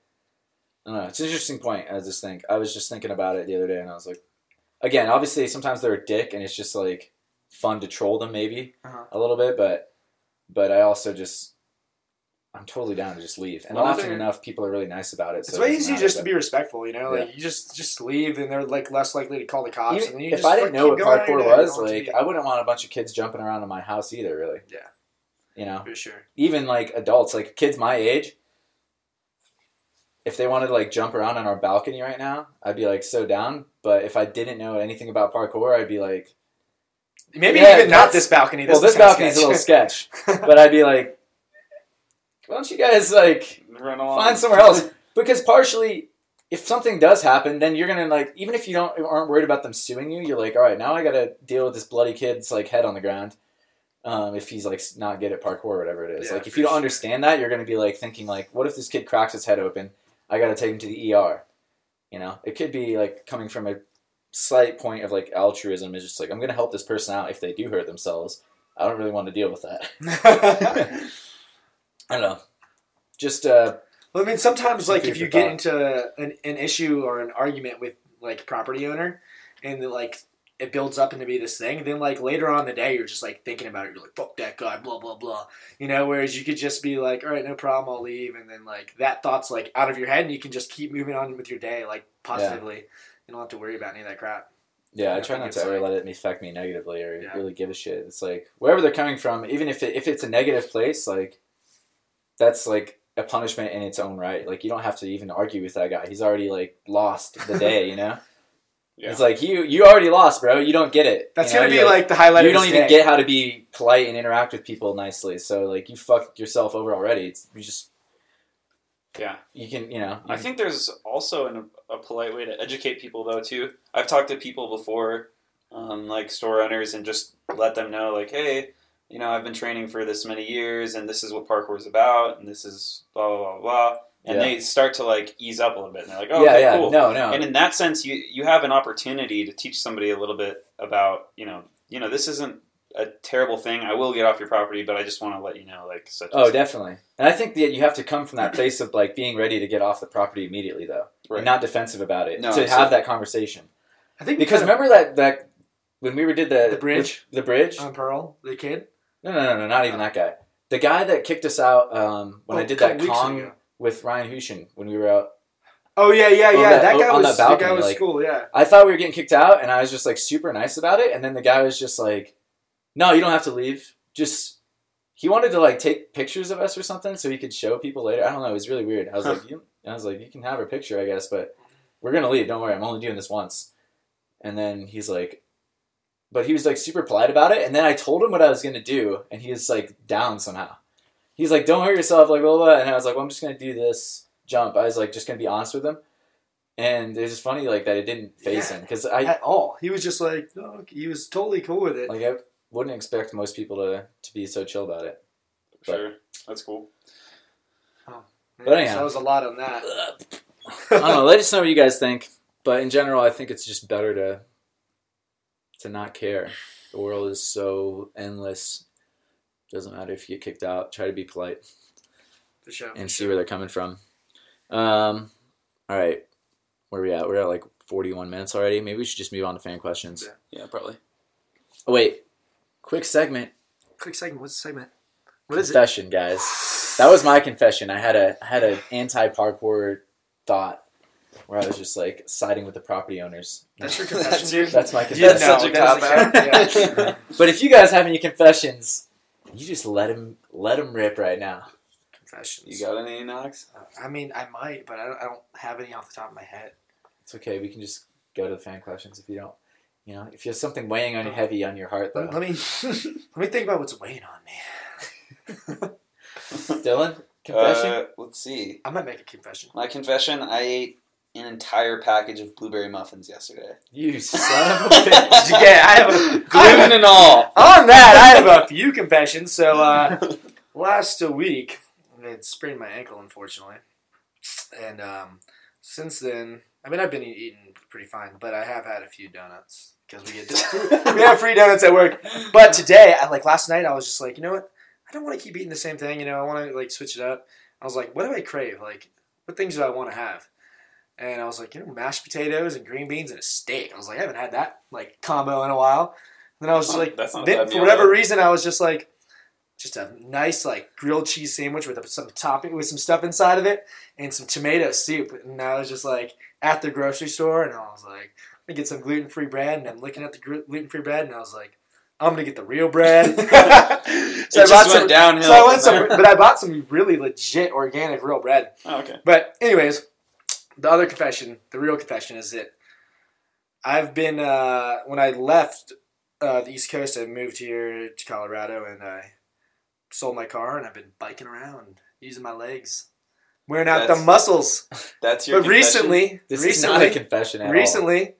I don't know. It's an interesting point. I just think I was just thinking about it the other day, and I was like, again, obviously sometimes they're a dick, and it's just like fun to troll them maybe uh-huh. a little bit, but but I also just I'm totally down to just leave. And well, often enough, people are really nice about it. It's so way easy just to be respectful, you know. Like yeah. you just just leave, and they're like less likely to call the cops. Even, and then you if just, I didn't like, know what parkour was, like I wouldn't want a bunch of kids jumping around in my house either. Really, yeah, you know, for sure. Even like adults, like kids my age. If they wanted to, like, jump around on our balcony right now, I'd be, like, so down. But if I didn't know anything about parkour, I'd be, like... Maybe yeah, even not this balcony. This well, this balcony's a little sketch. But I'd be, like, why don't you guys, like, Run along. find somewhere else? Because partially, if something does happen, then you're going to, like... Even if you don't aren't worried about them suing you, you're like, all right, now I got to deal with this bloody kid's, like, head on the ground. Um, if he's, like, not good at parkour or whatever it is. Yeah, like, if you don't sure. understand that, you're going to be, like, thinking, like, what if this kid cracks his head open? I got to take him to the E R, you know? It could be, like, coming from a slight point of, like, altruism. It's just, like, I'm going to help this person out if they do hurt themselves. I don't really want to deal with that. I don't know. Just, uh... Well, I mean, sometimes, like, if you get into an, an issue or an argument with, like, property owner, and, like, it builds up into be this thing, then, like, later on in the day, you're just, like, thinking about it. You're like, fuck that guy, blah, blah, blah. You know, whereas you could just be like, all right, no problem, I'll leave. And then, like, that thought's, like, out of your head, and you can just keep moving on with your day, like, positively. you don't have to worry about any of that crap. Yeah, I, I try not to ever like, let it affect me negatively or yeah. really give a shit. It's like, wherever they're coming from, even if it, if it's a negative place, like, that's, like, a punishment in its own right. Like, you don't have to even argue with that guy. He's already, like, lost the day, you know? Yeah. It's like, you you already lost, bro. You don't get it. That's you know? going to be, like, like, the highlight of the day. You don't even get how to be polite and interact with people nicely. So, like, you fucked yourself over already. It's, you just... Yeah. You can, you know. You I think there's also an, a polite way to educate people, though, too. I've talked to people before, um, like store owners, and just let them know, like, hey, you know, I've been training for this many years, and this is what parkour is about, and this is blah, blah, blah, blah. And yeah. they start to, like, ease up a little bit. And they're like, oh, yeah, okay, yeah. cool. No, no. And in that sense, you, you have an opportunity to teach somebody a little bit about, you know, you know, this isn't a terrible thing. I will get off your property, but I just want to let you know, like, such. Oh, definitely. And I think that you have to come from that place of like being ready to get off the property immediately, though, right. and not defensive about it. No, to have that conversation. I think because remember that that when we were did the the bridge, the, the bridge on Pearl, the kid. No, no, no, no, not even that guy. The guy that kicked us out um, when oh, I did that Kong ago. with Ryan Hushin when we were out. Oh, yeah, yeah, yeah. That, that guy was, that balcony, that guy was like, cool. Yeah. I thought we were getting kicked out, and I was just like super nice about it, and then the guy was just like. No, you don't have to leave. Just, he wanted to, like, take pictures of us or something so he could show people later. I don't know. It was really weird. I was like, you, I was like, you can have her picture, I guess, but we're going to leave. Don't worry. I'm only doing this once. And then he's like, but he was, like, super polite about it. And then I told him what I was going to do, and he was, like, down somehow. He's like, don't hurt yourself, like, blah, blah. And I was like, well, I'm just going to do this jump. I was, like, just going to be honest with him. And it was funny, like, that it didn't phase yeah, him. Cause I, at all. He was just, like, oh, he was totally cool with it. Like, I... wouldn't expect most people to, to be so chill about it. But. Sure. That's cool. Oh, but anyhow. That was a lot on that. I don't know. Let us know what you guys think. But in general, I think it's just better to to not care. The world is so endless. Doesn't matter if you get kicked out. Try to be polite. For sure. And see where they're coming from. Um. All right. Where are we at? We're at like forty-one minutes already. Maybe we should just move on to fan questions. Yeah, yeah probably. Oh, wait. Quick segment. Quick segment. What's the segment? What is it? Confession, guys. That was my confession. I had a I had an anti-parkour thought where I was just like siding with the property owners. That's your confession, dude. That's my confession. That's such a cop out. Yeah. But if you guys have any confessions, you just let them let them rip right now. Confessions. You got any, Knox? Uh, I mean, I might, but I don't, I don't have any off the top of my head. It's okay. We can just go to the fan questions if you don't. You know, if you have something weighing on you heavy on your heart, though. Let me let me think about what's weighing on me. Dylan, confession? Uh, let's see. I might make a confession. My confession, I ate an entire package of blueberry muffins yesterday. You son of a bitch. Yeah, I have a... Gluten and all. On that, I have a few confessions. So, uh, last week, I had sprained my ankle, unfortunately. And um, since then, I mean, I've been eating pretty fine, but I have had a few donuts. Because we get we have free donuts at work. But today, I, like last night, I was just like, you know what? I don't want to keep eating the same thing. You know, I want to like switch it up. I was like, what do I crave? Like, what things do I want to have? And I was like, you know, mashed potatoes and green beans and a steak. I was like, I haven't had that like combo in a while. And then I was just like, then, for whatever reason, I was just like, just a nice like grilled cheese sandwich with some topping with some stuff inside of it and some tomato soup. And I was just like at the grocery store, and I was like. I get some gluten-free bread, and I'm looking at the gluten-free bread, and I was like, I'm going to get the real bread. so it I just bought went some, downhill. So I went some, but I bought some really legit organic real bread. Oh, okay. But anyways, the other confession, the real confession is that I've been, uh, when I left uh, the East Coast, I moved here to Colorado, and I sold my car, and I've been biking around, using my legs. Wearing out that's, the muscles. That's your but confession? recently. This recently, is not a confession at recently, all. Recently.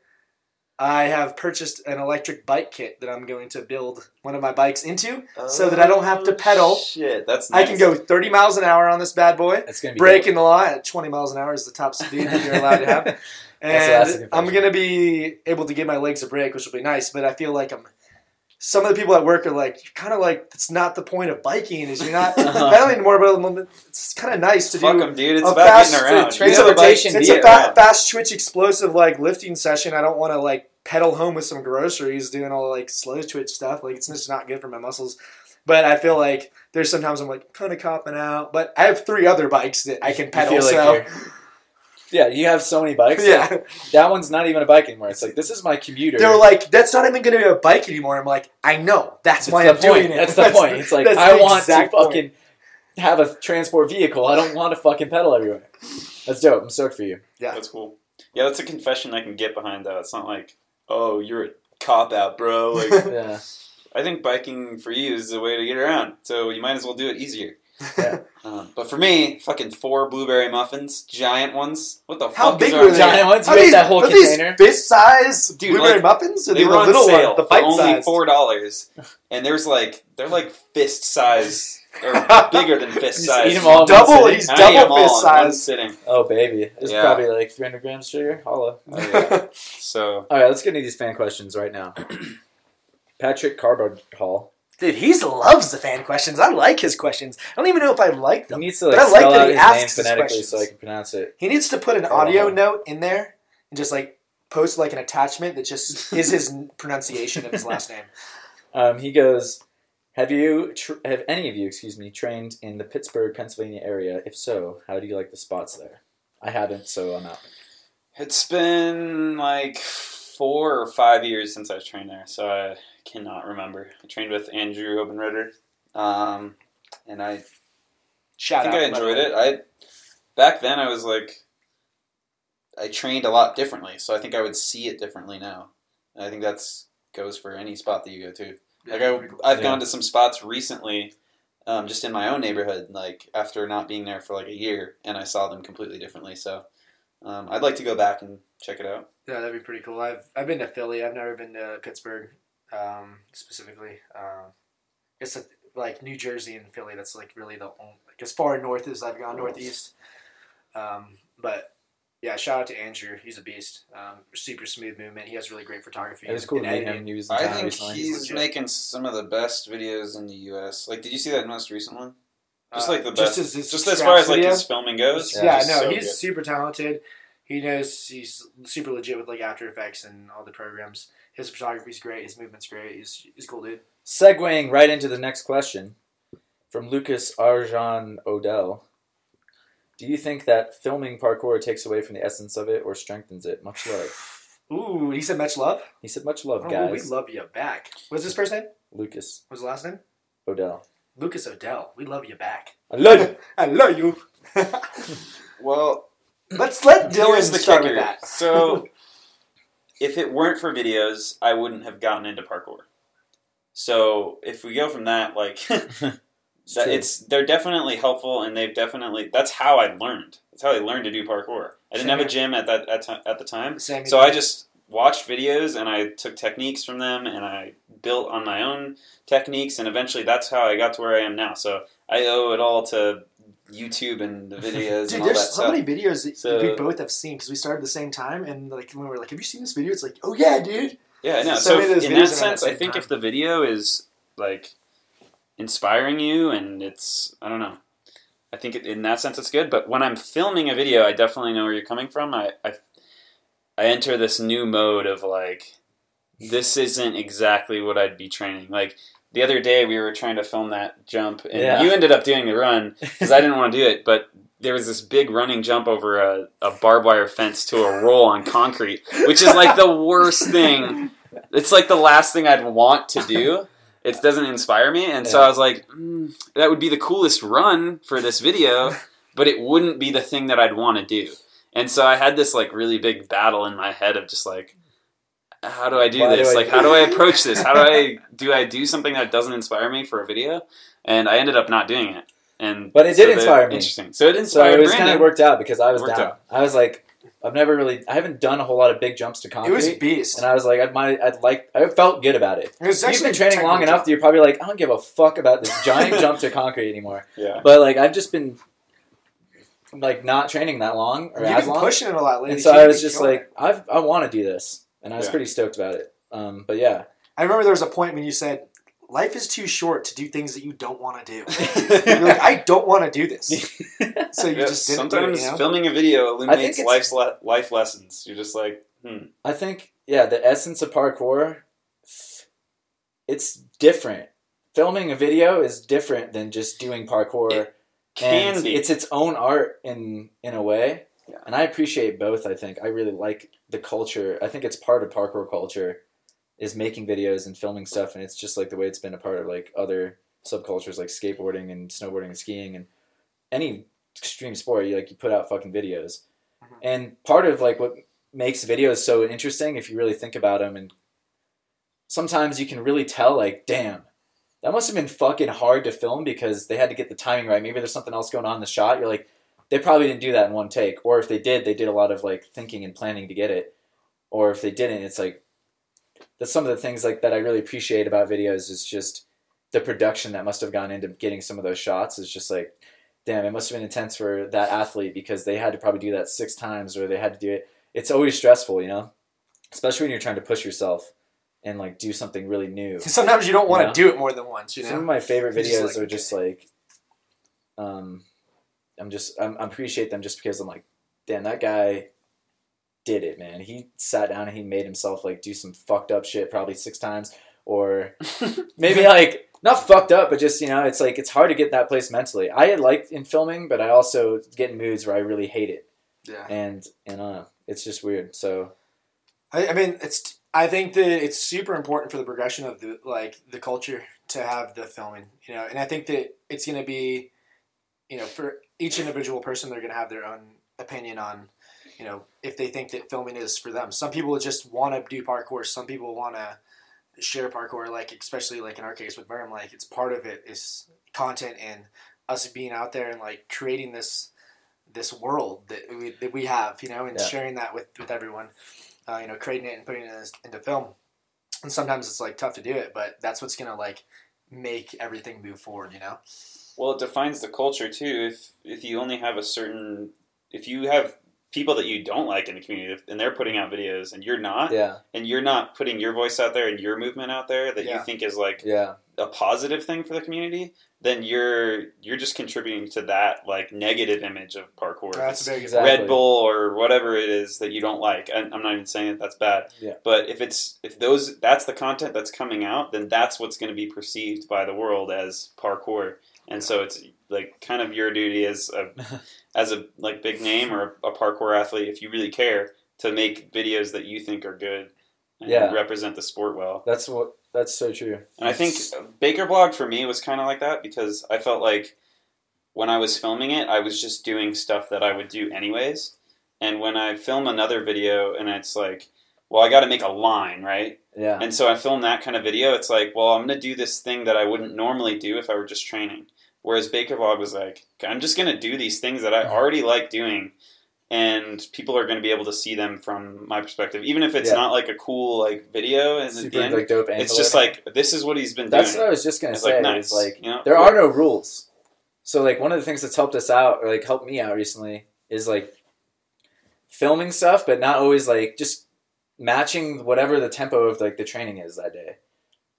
I have purchased an electric bike kit that I'm going to build one of my bikes into oh, so that I don't have to pedal. Shit, that's nice. I can go thirty miles an hour on this bad boy. That's going to be breaking dope. The law at twenty miles an hour is the top speed that you're allowed to have. And that's, that's I'm going to be able to give my legs a break, which will be nice, but I feel like I'm some of the people at work are like, you're kind of like, it's not the point of biking, is you're not pedaling anymore, but it's kind of nice to Fuck do. Fuck them, dude. It's about fast, getting around. It's, it's, a, it's a fa- fast twitch, explosive, like, lifting session. I don't want to, like, pedal home with some groceries doing all, like, slow twitch stuff. Like, it's just not good for my muscles. But I feel like there's sometimes I'm, like, kind of copping out. But I have three other bikes that I can pedal, I feel like so. Yeah, you have so many bikes. Yeah. Like, that one's not even a bike anymore. It's like, this is my commuter. They're like, that's not even going to be a bike anymore. I'm like, I know. That's, that's why I'm doing it. That's the that's, point. It's like, I want to fucking have a transport vehicle. I don't want to fucking pedal everywhere. That's dope. I'm stoked for you. Yeah. That's cool. Yeah, that's a confession I can get behind, though. It's not like, oh, you're a cop-out, bro. Like, yeah. I think biking for you is the way to get around. So you might as well do it easier. Yeah. Um, but for me, fucking four blueberry muffins, giant ones. What the How fuck big is were they? Giant ones? Are these, that whole are container? These fist-sized blueberry like, muffins? Or they, they were on little sale one, the for only four dollars, and there's like they're like fist size or bigger than fist size. Eat them all double, he's I double fist size. Sitting. Oh baby, it's yeah. probably like three hundred grams sugar. Holla. Oh, yeah. So all right, let's get into these fan questions right now. Patrick Carbard Hall. Dude, he loves the fan questions. I like his questions. I don't even know if I like them. He needs to like, but I like that he asks his questions so I can pronounce it. He needs to put an audio note in there and just like post like an attachment that just is his pronunciation of his last name. Um, he goes, "Have you, tra- have any of you, excuse me, trained in the Pittsburgh, Pennsylvania area? If so, how do you like the spots there?" I haven't, so I'm out. It's been like four or five years since I've trained there, so I cannot remember. I trained with Andrew Obenritter, um, and I Shout think out I enjoyed it. I back then I was like, I trained a lot differently, so I think I would see it differently now. And I think that's goes for any spot that you go to. Like I, I've yeah. gone to some spots recently, um, just in my own neighborhood. Like after not being there for like a year, and I saw them completely differently. So um, I'd like to go back and check it out. Yeah, that'd be pretty cool. I've I've been to Philly. I've never been to Pittsburgh. Um, specifically, uh, I guess like New Jersey and Philly. That's like really the only, like as far north as I've gone northeast. Um, but yeah, shout out to Andrew. He's a beast. Um, super smooth movement. He has really great photography. It was cool. I think he's making some of the best videos in the U S. Like, did you see that most recent one? Just like the best. Uh, just as, just as far as like his filming goes. Yeah, yeah no, so he's good. Super talented. He knows he's super legit with like After Effects and all the programs. His photography's great. His movement's great. He's he's cool, dude. Segueing right into the next question from Lucas Arjan Odell. Do you think that filming parkour takes away from the essence of it or strengthens it? Much love. Ooh, he said much love? He said much love, oh, guys. We love you back. What's his first name? Lucas. What's his last name? Odell. Lucas Odell. We love you back. I love you. I love you. Well, let's let Dylan start with that. So... If it weren't for videos, I wouldn't have gotten into parkour. So if we go from that, like, that it's they're definitely helpful, and they've definitely that's how I learned. That's how I learned to do parkour. I didn't Same have here. a gym at that at, at the time, Same so here. I just watched videos and I took techniques from them, and I built on my own techniques, and eventually that's how I got to where I am now. So I owe it all to YouTube and the videos. Dude, and all there's that so stuff. Many videos that so, we both have seen because we started at the same time, and like when we were like, "Have you seen this video?" It's like, "Oh yeah, dude." Yeah, no. So, so in that sense, I think time. If the video is like inspiring you, and it's, I don't know, I think it, in that sense it's good. But when I'm filming a video, I definitely know where you're coming from. I I, I enter this new mode of like, this isn't exactly what I'd be training like. The other day we were trying to film that jump, and yeah. you ended up doing the run because I didn't want to do it. But there was this big running jump over a, a barbed wire fence to a roll on concrete, which is like the worst thing. It's like the last thing I'd want to do. It doesn't inspire me. And yeah. so I was like, mm, that would be the coolest run for this video, but it wouldn't be the thing that I'd want to do. And so I had this like really big battle in my head of just like, how do I do Why this? Do I like, do how do I approach this? How do I do I do something that doesn't inspire me for a video? And I ended up not doing it. And but it did so inspire me. Interesting. So it inspired me. So it was kind of worked out because I was down. Out. I was like, I've never really, I haven't done a whole lot of big jumps to concrete. It was beast. And I was like, I might, I'd like, I felt good about it. It was You've been training long jump. Enough that you're probably like, I don't give a fuck about this giant jump to concrete anymore. Yeah. But like, I've just been like not training that long or You've as been long. Pushing it a lot lately. And so I was just like, I've, I want to do this. And I was yeah. pretty stoked about it. Um, but yeah. I remember there was a point when you said, life is too short to do things that you don't want to do. You're like, I don't want to do this. So you yeah, just didn't Sometimes do it, you know? Filming a video illuminates life's le- life lessons. You're just like, hmm. I think, yeah, the essence of parkour, it's different. Filming a video is different than just doing parkour. It can and be. It's its own art in in a way. Yeah. And I appreciate both, I think. I really like the culture. I think it's part of parkour culture is making videos and filming stuff, and it's just like the way it's been a part of like other subcultures like skateboarding and snowboarding and skiing and any extreme sport. You like you put out fucking videos. Mm-hmm. And part of like what makes videos so interesting, if you really think about them, and sometimes you can really tell like, damn, that must have been fucking hard to film because they had to get the timing right. Maybe there's something else going on in the shot. You're like, they probably didn't do that in one take. Or if they did, they did a lot of like thinking and planning to get it. Or if they didn't, it's like, that's some of the things like that I really appreciate about videos is just the production that must have gone into getting some of those shots is just like, damn, it must have been intense for that athlete because they had to probably do that six times or they had to do it. It's always stressful, you know, especially when you're trying to push yourself and like do something really new. Sometimes you don't want to you know? do it more than once. You know? Some of my favorite videos just like, are just like, um, I'm just, I'm, I appreciate them just because I'm like, damn, that guy did it, man. He sat down and he made himself like do some fucked up shit probably six times or maybe like not fucked up, but just, you know, it's like, it's hard to get that place mentally. I like in filming, but I also get in moods where I really hate it. Yeah. And, and, uh, it's just weird. So I, I mean, it's, I think that it's super important for the progression of the, like the culture to have the filming, you know, and I think that it's going to be, you know, for each individual person, they're going to have their own opinion on, you know, if they think that filming is for them. Some people just want to do parkour. Some people want to share parkour, like, especially like in our case with Berm, like it's part of it is content and us being out there and like creating this, this world that we, that we have, you know, and yeah. sharing that with, with everyone, uh, you know, creating it and putting it into film. And sometimes it's like tough to do it, but that's what's going to like make everything move forward, you know? Well, it defines the culture too. If, if you only have a certain, if you have people that you don't like in the community and they're putting out videos and you're not, yeah. and you're not putting your voice out there and your movement out there that yeah. you think is like yeah. a positive thing for the community, then you're, you're just contributing to that like negative image of parkour. That's big, exactly. Red Bull or whatever it is that you don't like. I'm not even saying that that's bad, yeah. but if it's, if those, that's the content that's coming out, then that's what's going to be perceived by the world as parkour. And so it's like kind of your duty as a as a like big name or a parkour athlete, if you really care, to make videos that you think are good and yeah. represent the sport well. That's what that's so true. And I think Baker Blog for me was kind of like that because I felt like when I was filming it, I was just doing stuff that I would do anyways. And when I film another video, and it's like, well, I got to make a line, right? Yeah. And so I film that kind of video. It's like, well, I'm going to do this thing that I wouldn't normally do if I were just training. Whereas Baker Blog was like, I'm just going to do these things that I already like doing, and people are going to be able to see them from my perspective, even if it's yeah. not like a cool like video. And super, at the end, like, dope it's just like this is what he's been that's doing. That's what I was just going to say. Like, nice. Like, you know, there cool. are no rules. So like one of the things that's helped us out, or like helped me out recently, is like filming stuff, but not always like just matching whatever the tempo of like the training is that day.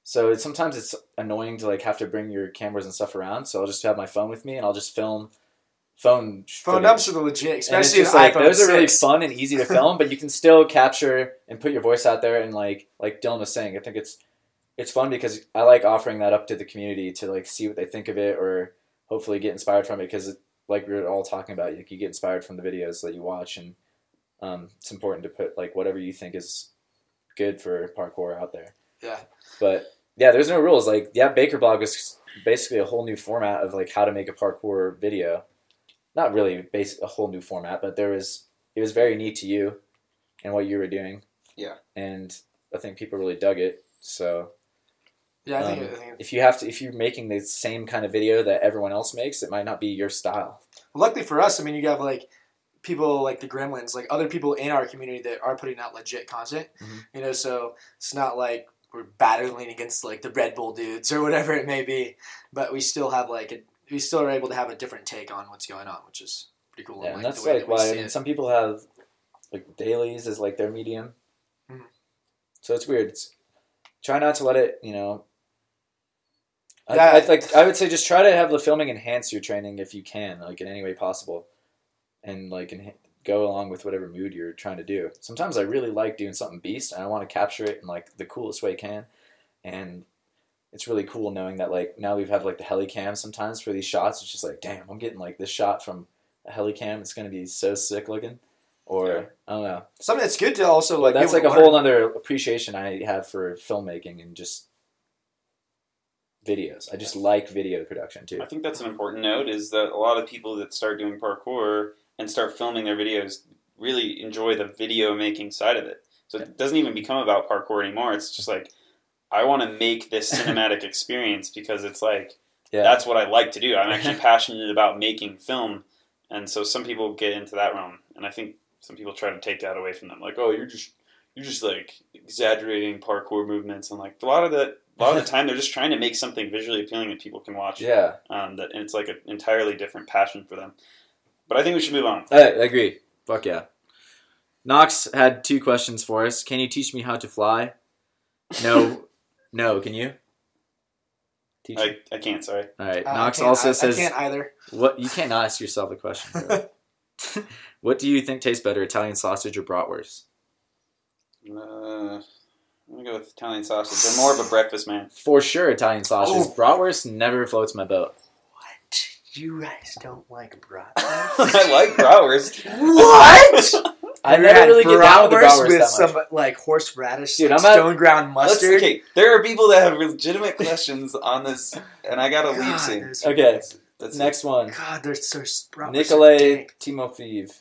So it's, sometimes it's annoying to like have to bring your cameras and stuff around. So I'll just have my phone with me and I'll just film phone. Phone footage. Ups are the legit, especially the like, iPhone those six. Are really fun and easy to film, but you can still capture and put your voice out there. And like like Dylan was saying, I think it's it's fun because I like offering that up to the community to like see what they think of it or hopefully get inspired from it. Because like we were all talking about, like you get inspired from the videos that you watch, and um, it's important to put like whatever you think is good for parkour out there. Yeah, but. Yeah, there's no rules. Like, yeah, Baker Blog is basically a whole new format of like how to make a parkour video. Not really basic, a whole new format, but there was it was very neat to you and what you were doing. Yeah, and I think people really dug it. So, yeah, I um, think, I think if you have to, if you're making the same kind of video that everyone else makes, it might not be your style. Well, luckily for us, I mean, you have like people like the Gremlins, like other people in our community that are putting out legit content. Mm-hmm. You know, so it's not like we're battling against like the Red Bull dudes or whatever it may be, but we still have like a, we still are able to have a different take on what's going on, which is pretty cool. Yeah, and like, that's the way like that why I mean, some people have like dailies as like their medium, mm-hmm. so it's weird. It's, try not to let it, you know. I, yeah. I, I like I would say just try to have the filming enhance your training if you can, like in any way possible, and like in, go along with whatever mood you're trying to do. Sometimes I really like doing something beast and I want to capture it in like the coolest way I can. And it's really cool knowing that like now we've had like the heli cam sometimes for these shots. It's just like, damn, I'm getting like this shot from a helicam. It's going to be so sick looking. Or, yeah. I don't know. Something that's good to also, like... Well, that's, like, a whole other appreciation I have for filmmaking and just videos. I just like video production, too. I think that's an important note, is that a lot of people that start doing parkour and start filming their videos really enjoy the video-making side of it. So yeah. It doesn't even become about parkour anymore. It's just, like, I want to make this cinematic experience because it's, like, yeah. that's what I like to do. I'm actually passionate about making film. And so some people get into that realm. And I think... some people try to take that away from them, like, oh, you're just, you're just like exaggerating parkour movements, and like a lot of the, a lot of the time, they're just trying to make something visually appealing that people can watch. Yeah, um, that and it's like an entirely different passion for them. But I think we should move on. I, I agree. Fuck yeah. Knox had two questions for us. Can you teach me how to fly? No, no. Can you? Teach I, I can't. Sorry. All right. Uh, Knox also I, says I can't either. What you can't ask yourself a question. Bro. What do you think tastes better, Italian sausage or bratwurst? Uh, I'm going to go with Italian sausage. They're more of a breakfast man. For sure, Italian sausage. Oh. Bratwurst never floats my boat. What? You guys don't like bratwurst? I like bratwurst. What? I never really get down with bratwurst with some, like, horseradish, dude, like, I'm stone at, ground mustard. Okay, there are people that have legitimate questions on this, and I got to leave soon. Okay. Crazy. That's next it. One. God, they're so sprout. Nikolay Timofeev.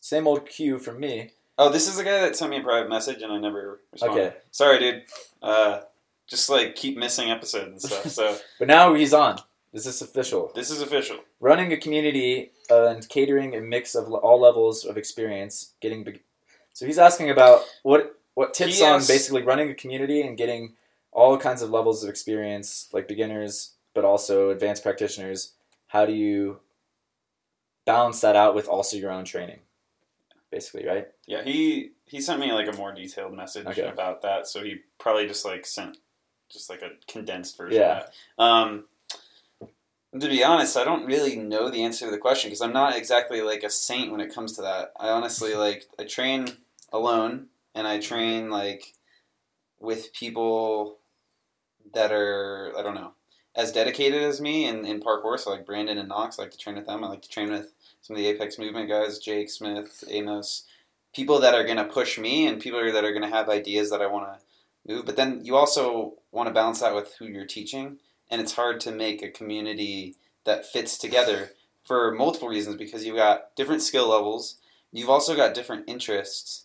Same old Q for me. Oh, this is the guy that sent me a private message and I never responded. Okay. Sorry, dude. Uh, just, like, keep missing episodes and stuff. So, but now he's on. This is official. This is official. Running a community uh, and catering a mix of all levels of experience. Getting big... So he's asking about what, what tips he on has... basically running a community and getting all kinds of levels of experience, like beginners... but also advanced practitioners, how do you balance that out with also your own training, basically, right? Yeah, he he sent me, like, a more detailed message okay. about that, so he probably just, like, sent just, like, a condensed version yeah. of that. Um, to be honest, I don't really know the answer to the question, because I'm not exactly, like, a saint when it comes to that. I honestly, like, I train alone, and I train, like, with people that are, I don't know, as dedicated as me in, in parkour, so like Brandon and Knox, I like to train with them. I like to train with some of the Apex Movement guys, Jake Smith, Amos, people that are going to push me and people that are going to have ideas that I want to move. But then you also want to balance that with who you're teaching, and it's hard to make a community that fits together for multiple reasons because you've got different skill levels. You've also got different interests.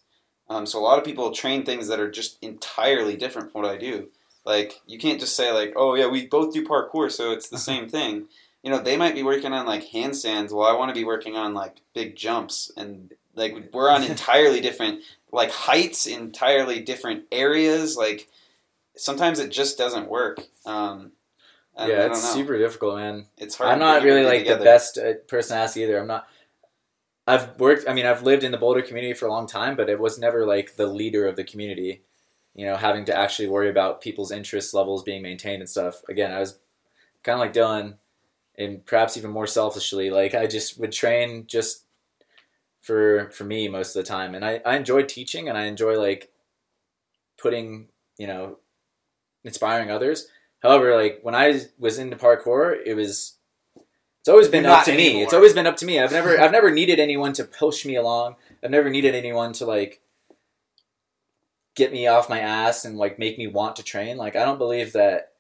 Um, so a lot of people train things that are just entirely different from what I do. Like, you can't just say, like, oh, yeah, we both do parkour, so it's the same thing. You know, they might be working on, like, handstands while I want to be working on, like, big jumps. And, like, we're on entirely different, like, heights, entirely different areas. Like, sometimes it just doesn't work. Um, yeah, I, I don't it's know. Super difficult, man. It's hard. I'm not really, like, together. The best person to ask either. I'm not. I've worked, I mean, I've lived in the Boulder community for a long time, but it was never, like, the leader of the community. You know, having to actually worry about people's interest levels being maintained and stuff. Again, I was kind of like Dylan, and perhaps even more selfishly, like I just would train just for for me most of the time. And I, I enjoy teaching, and I enjoy like putting, you know, inspiring others. However, like when I was into parkour, it was it's always been up to me. It's always been up to me. I've never I've never needed anyone to push me along. I've never needed anyone to like get me off my ass and like make me want to train. Like I don't believe that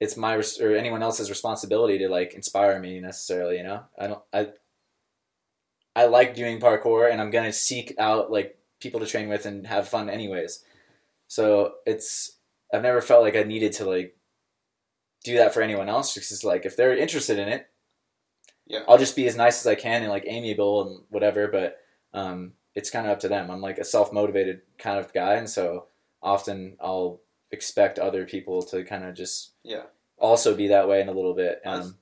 it's my res- or anyone else's responsibility to like inspire me necessarily, you know. I don't I I like doing parkour, and I'm going to seek out like people to train with and have fun anyways. So it's I've never felt like I needed to like do that for anyone else, because it's like if they're interested in it, yeah, I'll just be as nice as I can and like amiable and whatever, but um it's kind of up to them. I'm like a self-motivated kind of guy. And so often I'll expect other people to kind of just yeah. also be that way in a little bit. Um,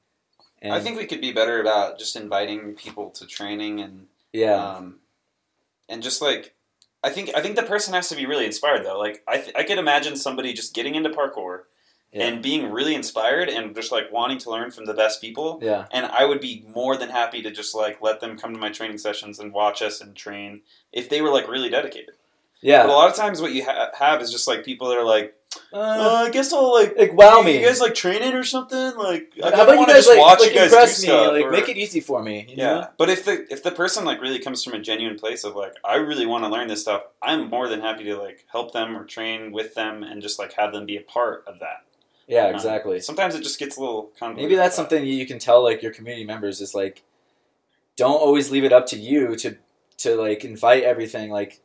and I think we could be better about just inviting people to training and, yeah. um, and just like, I think, I think the person has to be really inspired though. Like I, th- I could imagine somebody just getting into parkour yeah. and being really inspired and just like wanting to learn from the best people. Yeah. And I would be more than happy to just like let them come to my training sessions and watch us and train if they were like really dedicated. Yeah. But a lot of times what you ha- have is just like people that are like, Uh, uh, I guess I'll like like wow you, me. You guys like training or something? Like I how about you guys like, watch like you guys impress me? Stuff, like or... make it easy for me. You yeah, know? But if the if the person like really comes from a genuine place of like I really want to learn this stuff, I'm more than happy to like help them or train with them and just like have them be a part of that. Yeah, um, exactly. Sometimes it just gets a little convoluted. Maybe that's something that you can tell like your community members is like, don't always leave it up to you to to like invite everything. Like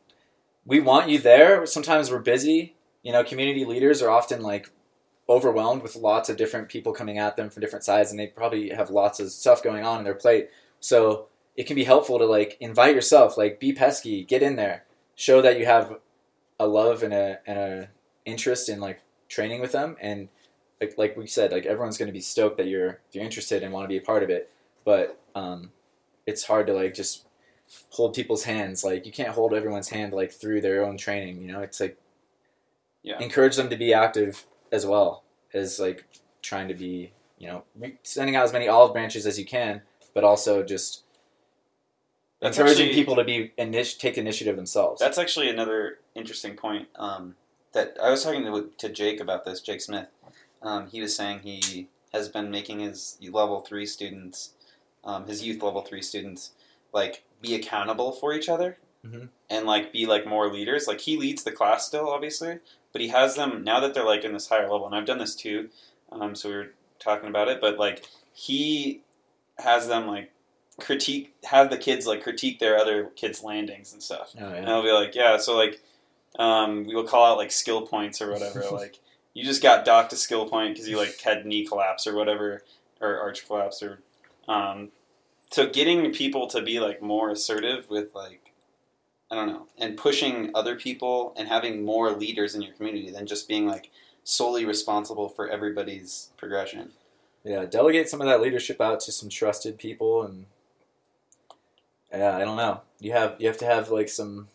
we want you there. Sometimes we're busy. You know, community leaders are often, like, overwhelmed with lots of different people coming at them from different sides, and they probably have lots of stuff going on in their plate. So it can be helpful to, like, invite yourself, like, be pesky, get in there, show that you have a love and a and a interest in, like, training with them. And, like like we said, like, everyone's going to be stoked that you're you're interested and want to be a part of it. But um, it's hard to, like, just hold people's hands. Like, you can't hold everyone's hand, like, through their own training, you know? It's, like... Yeah. Encourage them to be active as well as like trying to be, you know, sending out as many olive branches as you can, but also just that's encouraging actually, people to be init- take initiative themselves. That's actually another interesting point um, that I was talking to, to Jake about this, Jake Smith. Um, he was saying he has been making his level three students, um, his youth level three students, like be accountable for each other mm-hmm. and like be like more leaders. Like he leads the class still, obviously. But he has them, now that they're, like, in this higher level, and I've done this too, um, so we were talking about it, but, like, he has them, like, critique, have the kids, like, critique their other kids' landings and stuff. Oh, yeah. And they'll be like, yeah, so, like, um, we will call out, like, skill points or whatever. Like, you just got docked a skill point because you, like, had knee collapse or whatever, or arch collapse. or um, So getting people to be, like, more assertive with, like, I don't know, and pushing other people and having more leaders in your community than just being like solely responsible for everybody's progression. Yeah, delegate some of that leadership out to some trusted people, and yeah, I don't know. You have you have to have like some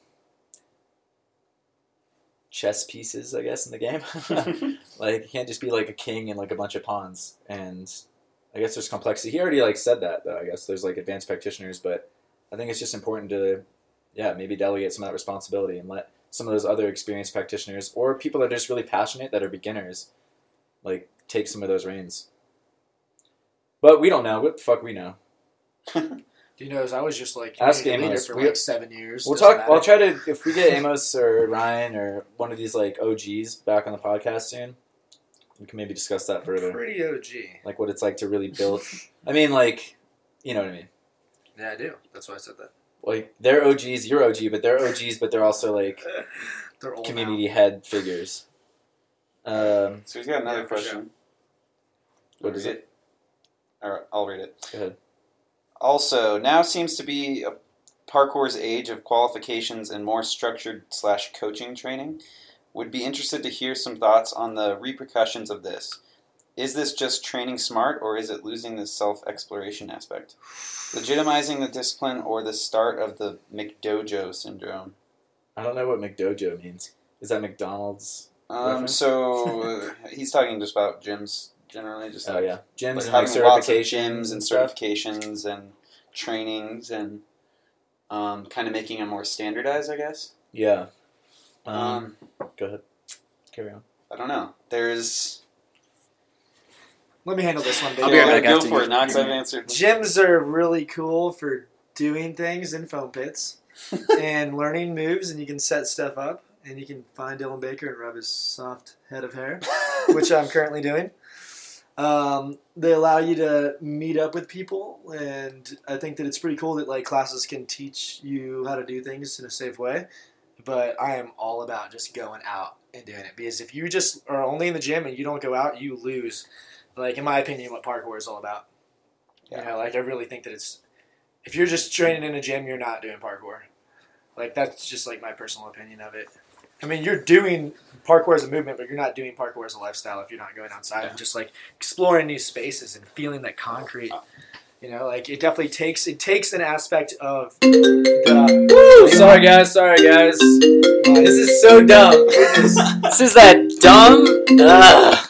chess pieces, I guess, in the game. Like you can't just be like a king and like a bunch of pawns. And I guess there's complexity. He already like said that though. I guess there's like advanced practitioners, but I think it's just important to. Yeah, maybe delegate some of that responsibility and let some of those other experienced practitioners or people that are just really passionate that are beginners, like, take some of those reins. But we don't know. What the fuck we know? You know, I was just, like, ask Amos for, we, like, seven years. We'll talk. Matter. I'll try to, if we get Amos or Ryan or one of these, like, O Gs back on the podcast soon, we can maybe discuss that further. Pretty O G. Like, what it's like to really build. I mean, like, you know what I mean. Yeah, I do. That's why I said that. Like, they're O Gs, you're O G, but they're O Gs, but they're also, like, they're community now. Head figures. Um, so he's got another yeah, question. Sure. What, what is it? it? All right, I'll read it. Go ahead. Also, now seems to be a parkour's age of qualifications and more structured slash coaching training. Would be interested to hear some thoughts on the repercussions of this. Is this just training smart, or is it losing the self-exploration aspect? Legitimizing the discipline or the start of the McDojo syndrome? I don't know what McDojo means. Is that McDonald's? Um, so he's talking just about gyms generally. Just oh, like, yeah. Gyms like and having like lots of gyms and stuff. Certifications and trainings and um, kind of making it more standardized, I guess. Yeah. Um, um, go ahead. Carry on. I don't know. There's... Let me handle this one, baby. I'll be right back Go after for you. It, Knox. I've answered. Gyms are really cool for doing things in foam pits and learning moves, and you can set stuff up, and you can find Dylan Bakker and rub his soft head of hair, which I'm currently doing. Um, they allow you to meet up with people, and I think that it's pretty cool that like classes can teach you how to do things in a safe way, but I am all about just going out and doing it, because if you just are only in the gym and you don't go out, you lose. Like, in my opinion, what parkour is all about. Yeah. You know, like, I really think that it's... If you're just training in a gym, you're not doing parkour. Like, that's just, like, my personal opinion of it. I mean, you're doing parkour as a movement, but you're not doing parkour as a lifestyle if you're not going outside yeah. and just, like, exploring new spaces and feeling that concrete. You know, like, it definitely takes... It takes an aspect of the... Woo! Sorry, guys. Sorry, guys. This is so dumb. This, this is that dumb... Ugh.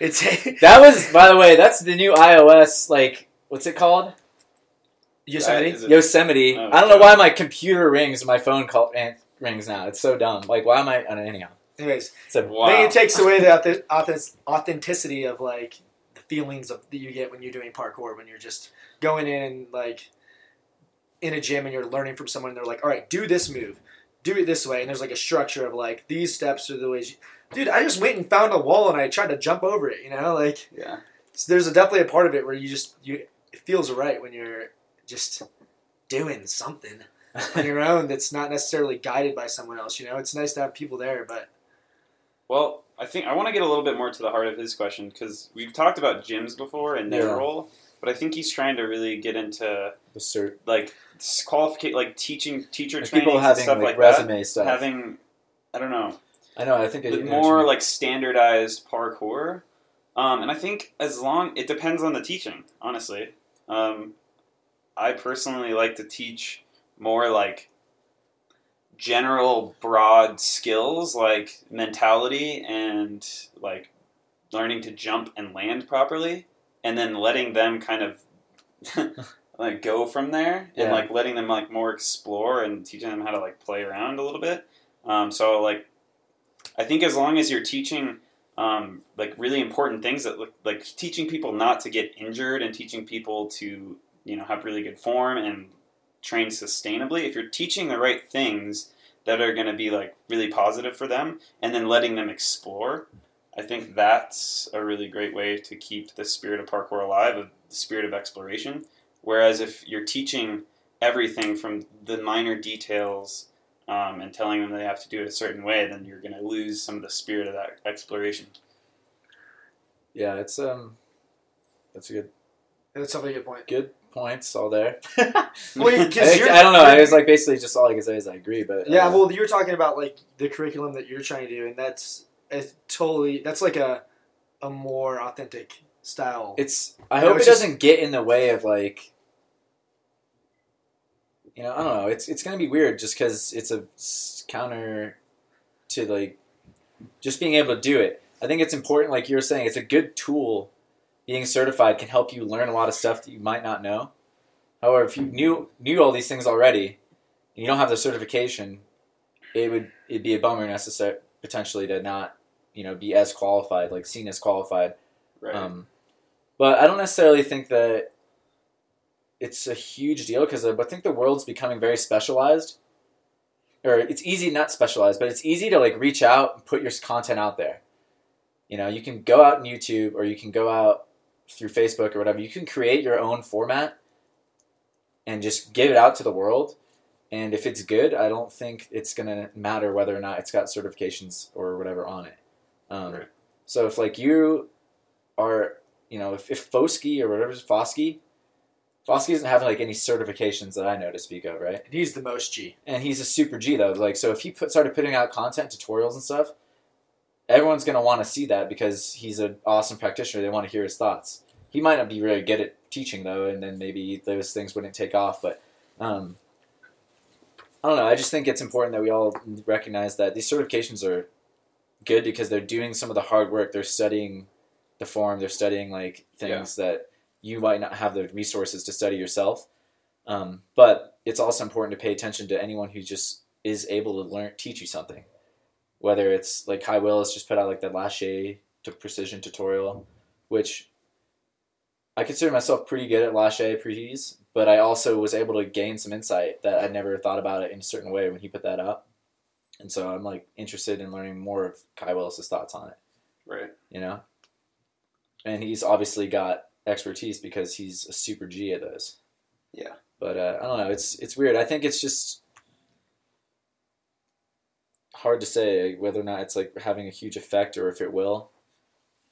It's that was, by the way, that's the new iOS, like, what's it called? Yosemite? Right, it? Yosemite. Oh, I don't know why my computer rings and my phone call, rings now. It's so dumb. Like, why am I, I don't know, anyhow. Anyways, said, wow. Then it takes away the authenticity of like the feelings of, that you get when you're doing parkour, when you're just going in and like in a gym and you're learning from someone and they're like, all right, do this move, do it this way. And there's like a structure of like these steps are the ways. You... Dude, I just went and found a wall and I tried to jump over it, you know, like yeah. So there's a, definitely a part of it where you just, you it feels right when you're just doing something on your own that's not necessarily guided by someone else, you know? It's nice to have people there, but... Well, I think I want to get a little bit more to the heart of his question, because we've talked about gyms before and their yeah. role, but I think he's trying to really get into... The cert. Like, qualification, like teaching, teacher like training, people having, stuff like, like resume that, stuff. Having, I don't know. I know, I think... I, more, like, standardized parkour. Um, and I think as long... It depends on the teaching, honestly. Um, I personally like to teach... more like general broad skills like mentality and like learning to jump and land properly, and then letting them kind of like go from there yeah. and like letting them like more explore and teaching them how to like play around a little bit. Um, so like, I think as long as you're teaching um, like really important things that look like teaching people not to get injured and teaching people to, you know, have really good form and train sustainably, if you're teaching the right things that are going to be like really positive for them and then letting them explore, I think that's a really great way to keep the spirit of parkour alive, of the spirit of exploration. Whereas if you're teaching everything from the minor details um, and telling them they have to do it a certain way, then you're going to lose some of the spirit of that exploration. Yeah, it's um that's a good that's a really good point. Good points all there. Well, I, I don't know. I was like basically just all I can say is I agree. But yeah, uh, well, you're talking about like the curriculum that you're trying to do, and that's it's totally that's like a a more authentic style. It's I hope it just, doesn't get in the way of like you know I don't know. It's it's gonna be weird just because it's a counter to like just being able to do it. I think it's important, like you were saying, it's a good tool. Being certified can help you learn a lot of stuff that you might not know. However, if you knew knew all these things already and you don't have the certification, it would it'd be a bummer necessary potentially to not, you know, be as qualified, like seen as qualified. Right. Um, but I don't necessarily think that it's a huge deal because I think the world's becoming very specialized. Or it's easy, not specialized, but it's easy to like reach out and put your content out there. You know, you can go out on YouTube or you can go out through Facebook or whatever, you can create your own format and just give it out to the world. And if it's good, I don't think it's going to matter whether or not it's got certifications or whatever on it. Um, right. So if like you are, you know, if, if Fosky or whatever, Fosky, Fosky doesn't have like any certifications that I know to speak of, right? He's the most G. And he's a super G though. Like, so if he put, started putting out content, tutorials and stuff, everyone's going to want to see that because he's an awesome practitioner. They want to hear his thoughts. He might not be really good at teaching, though, and then maybe those things wouldn't take off. But um, I don't know. I just think it's important that we all recognize that these certifications are good because they're doing some of the hard work. They're studying the form. They're studying like things yeah. that you might not have the resources to study yourself. Um, but it's also important to pay attention to anyone who just is able to learn, teach you something. Whether it's like Kai Willis just put out like the lache to precision tutorial, which I consider myself pretty good at lache prehees, but I also was able to gain some insight that I never thought about it in a certain way when he put that out. And so I'm like interested in learning more of Kai Willis's thoughts on it. Right. You know? And he's obviously got expertise because he's a super G at those. Yeah. But uh, I don't know. It's, it's weird. I think it's just hard to say whether or not it's like having a huge effect or if it will,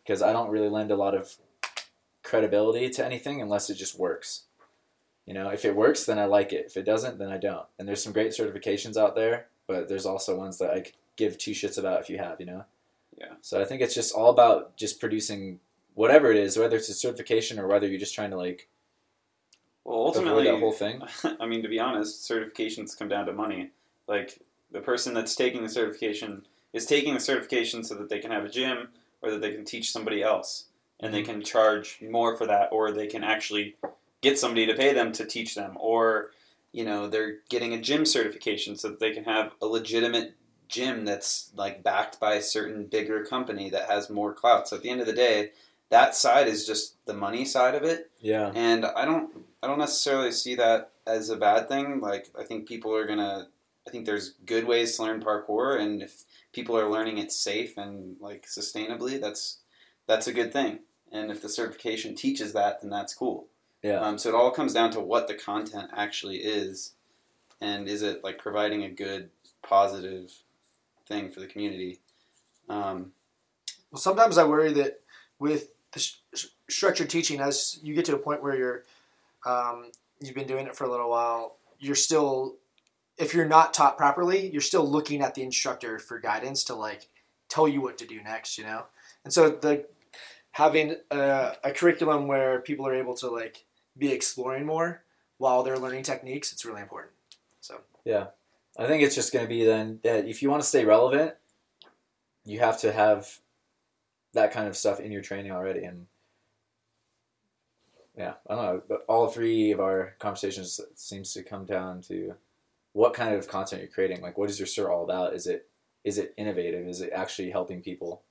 because I don't really lend a lot of credibility to anything unless it just works. You know, if it works, then I like it. If it doesn't, then I don't. And there's some great certifications out there, but there's also ones that I could give two shits about if you have, you know? Yeah. So I think it's just all about just producing whatever it is, whether it's a certification or whether you're just trying to like well, ultimately, avoid that whole thing. I mean, to be honest, certifications come down to money. Like, the person that's taking the certification is taking the certification so that they can have a gym or that they can teach somebody else and mm-hmm. they can charge more for that, or they can actually get somebody to pay them to teach them, or, you know, they're getting a gym certification so that they can have a legitimate gym that's like backed by a certain bigger company that has more clout. So at the end of the day, that side is just the money side of it. Yeah. And I don't, I don't necessarily see that as a bad thing. Like, I think people are going to, I think there's good ways to learn parkour, and if people are learning it safe and like sustainably, that's, that's a good thing. And if the certification teaches that, then that's cool. Yeah. Um, so it all comes down to what the content actually is, and is it like providing a good, positive thing for the community. Um, well, sometimes I worry that with the sh- sh- structured teaching, as you get to a point where you're, um, you've been doing it for a little while, you're still, if you're not taught properly, you're still looking at the instructor for guidance to like tell you what to do next, you know? And so the having a, a curriculum where people are able to like be exploring more while they're learning techniques, it's really important. So, yeah, I think it's just going to be then that if you want to stay relevant, you have to have that kind of stuff in your training already. And yeah, I don't know, but all three of our conversations seems to come down to what kind of content you're creating. Like, what is your stir all about? Is it, is it innovative? Is it actually helping people?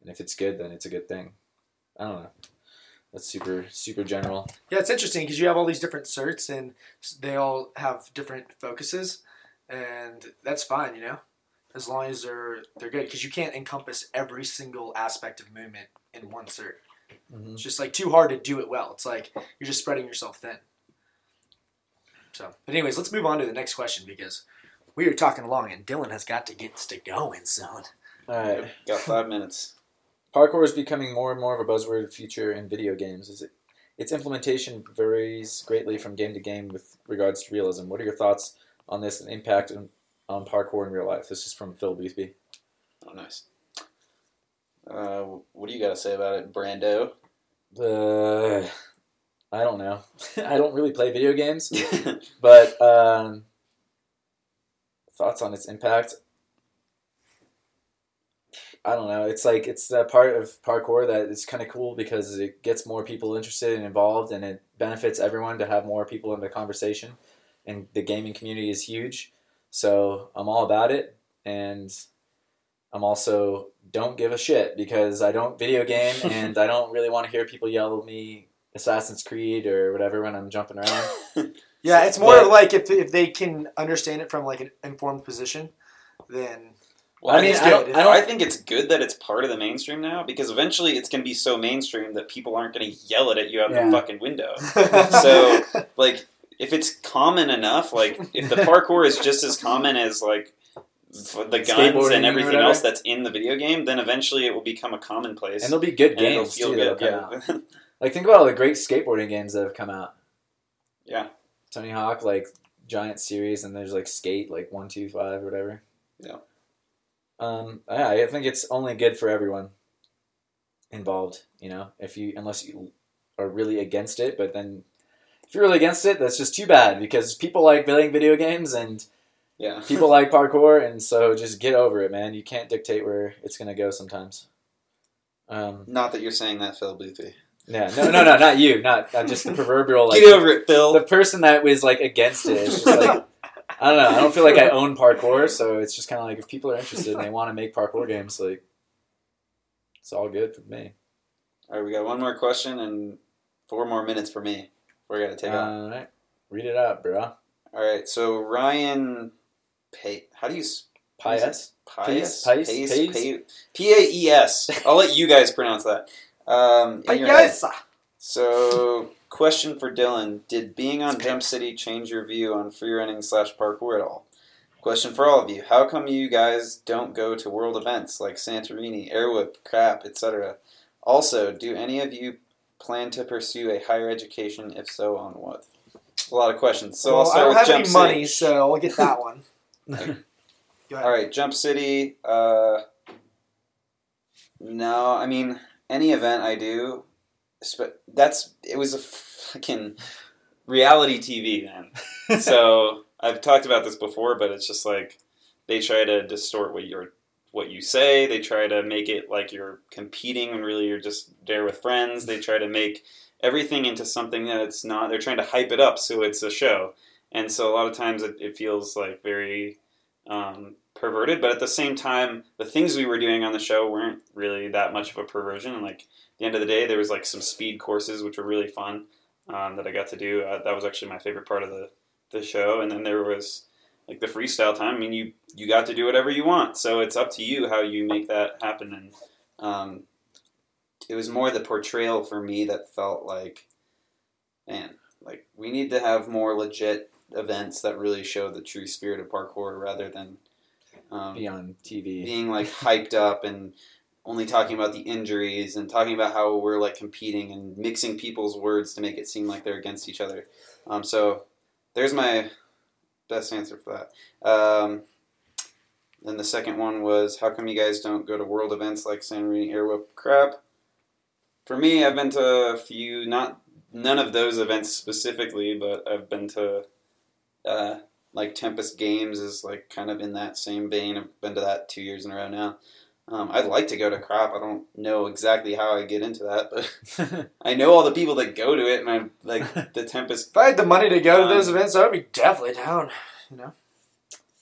And if it's good, then it's a good thing. I don't know. That's super, super general. Yeah, it's interesting because you have all these different certs and they all have different focuses, and that's fine, you know, as long as they're they're good, because you can't encompass every single aspect of movement in one cert. Mm-hmm. It's just like too hard to do it well. It's like you're just spreading yourself thin. So, but anyways, let's move on to the next question because we are talking along and Dylan has got to get this to going soon. All right, yep, got five minutes. Parkour is becoming more and more of a buzzword feature in video games. Is it, its implementation varies greatly from game to game with regards to realism. What are your thoughts on this and impact on, on parkour in real life? This is from Phil Boothby. Oh, nice. Uh, what do you got to say about it, Brando? Uh, I don't know. I don't really play video games. But um, thoughts on its impact? I don't know. It's like it's that part of parkour that is kind of cool because it gets more people interested and involved, and it benefits everyone to have more people in the conversation. And the gaming community is huge, so I'm all about it. And I'm also don't give a shit because I don't video game, and I don't really want to hear people yell at me Assassin's Creed or whatever when I'm jumping around. Yeah, it's more but, like if if they can understand it from like an informed position, then. Well, I mean, I, don't, I, don't, I think it's good that it's part of the mainstream now because eventually it's going to be so mainstream that people aren't going to yell at it you out yeah. the fucking window. So, like, if it's common enough, like, if the parkour is just as common as, like, the guns and everything else that's in the video game, then eventually it will become a commonplace. And there'll be good games, too, good, yeah. Like, think about all the great skateboarding games that have come out. Yeah. Tony Hawk, like, Giant Series, and there's, like, Skate, like, one two five or whatever. Yeah. Um, yeah, I think it's only good for everyone involved, you know, if you, unless you are really against it, but then if you're really against it, that's just too bad because people like playing video games and yeah, people like parkour. And so just get over it, man. You can't dictate where it's going to go sometimes. Um, not that you're saying that, Phil Boothby. Yeah, no, no, no, not you, not, not just the proverbial, like, get over it, Phil. The person that was like against it is just like, I don't know. I don't feel like I own parkour, so it's just kind of like if people are interested and they want to make parkour games, like it's all good for me. All right, we got one more question and four more minutes for me. We're gonna take off. All right, read it out, bro. All right, so Ryan, Paes, how do you Paes? Paes? Paes? P A E S. I'll let you guys pronounce that. Um, Paes. So. Question for Dylan. Did being on Jump City change your view on freerunning slash parkour at all? Question for all of you. How come you guys don't go to world events like Santorini, Airwhip, C R O P, et cetera? Also, do any of you plan to pursue a higher education? If so, on what? A lot of questions. So well, I'll start with Jump City. I don't have any money, so I'll get that one. Okay. Go ahead. All right, Jump City. Uh, no, I mean, any event I do... But that's it was a fucking reality T V, man. So I've talked about this before, but it's just like they try to distort what you're what you say. They try to make it like you're competing when really you're just there with friends. They try to make everything into something that it's not. They're trying to hype it up so it's a show, and so a lot of times it, it feels like very um, perverted, but at the same time, the things we were doing on the show weren't really that much of a perversion. And like at the end of the day, there was like some speed courses, which were really fun um, that I got to do. Uh, that was actually my favorite part of the, the show. And then there was like the freestyle time. I mean, you, you got to do whatever you want. So it's up to you how you make that happen. And um, it was more the portrayal for me that felt like, man, like we need to have more legit events that really show the true spirit of parkour rather than um, beyond T V being like hyped up and only talking about the injuries and talking about how we're like competing and mixing people's words to make it seem like they're against each other. Um, so there's my best answer for that. Um, then the second one was, how come you guys don't go to world events like Santorini, Airwhip, crap? For me, I've been to a few, not none of those events specifically, but I've been to Uh, like Tempest Games is like kind of in that same vein. I've been to that two years in a row now. Um, I'd like to go to CROP. I don't know exactly how I get into that, but I know all the people that go to it, and I'm like the Tempest. If I had the money to go um, to those events, I'd be definitely down. You know.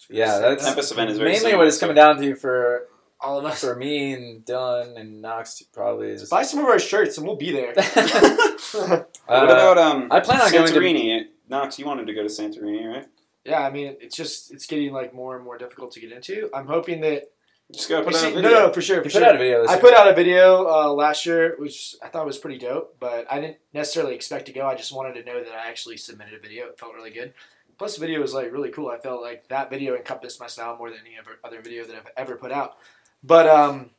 Yeah, that's the Tempest event is very mainly similar, what it's coming so. down to for all of us, for me and Dylan and Knox probably. Is buy some of our shirts, and we'll be there. uh, what about um? I plan on Santorini. going to. Knox, you wanted to go to Santorini, right? Yeah, I mean, it's just, it's getting, like, more and more difficult to get into. I'm hoping that... Just go put out see, a video. No, no, for sure, for you sure. put out a video this I year. put out a video uh, last year, which I thought was pretty dope, but I didn't necessarily expect to go. I just wanted to know that I actually submitted a video. It felt really good. Plus, the video was, like, really cool. I felt like that video encompassed my style more than any other video that I've ever put out. But, um,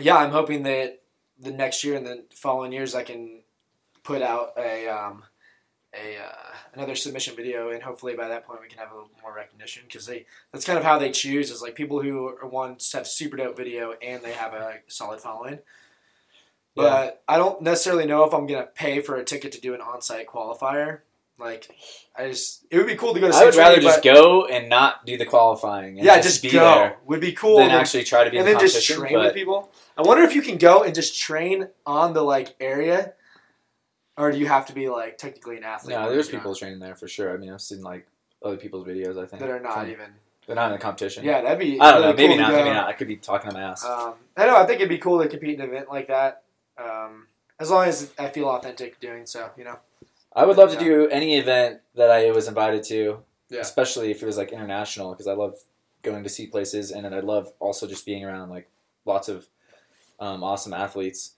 yeah, I'm hoping that the next year and the following years I can put out a... Um, A, uh, another submission video, and hopefully by that point we can have a little more recognition, because they that's kind of how they choose, is like people who are once have super dope video and they have a like, solid following. But yeah. I don't necessarily know if I'm gonna pay for a ticket to do an on-site qualifier. Like, I just it would be cool to go to. I would rather just go and not do the qualifying. And yeah, just, just be go. There would be cool. Then actually try to be and in then competition, just train but... with people. I wonder if you can go and just train on the like area. Or do you have to be, like, technically an athlete? No, there's people not. training there for sure. I mean, I've seen, like, other people's videos, I think. That are not from, even... They're not in the competition. Yeah, that'd be... I don't really know. Maybe cool not. Maybe not. I could be talking to my ass. Um, I know. I think it'd be cool to compete in an event like that. Um, as long as I feel authentic doing so, you know? I would love yeah. to do any event that I was invited to, yeah. especially if it was, like, international, because I love going to see places, and then I love also just being around, like, lots of um, awesome athletes.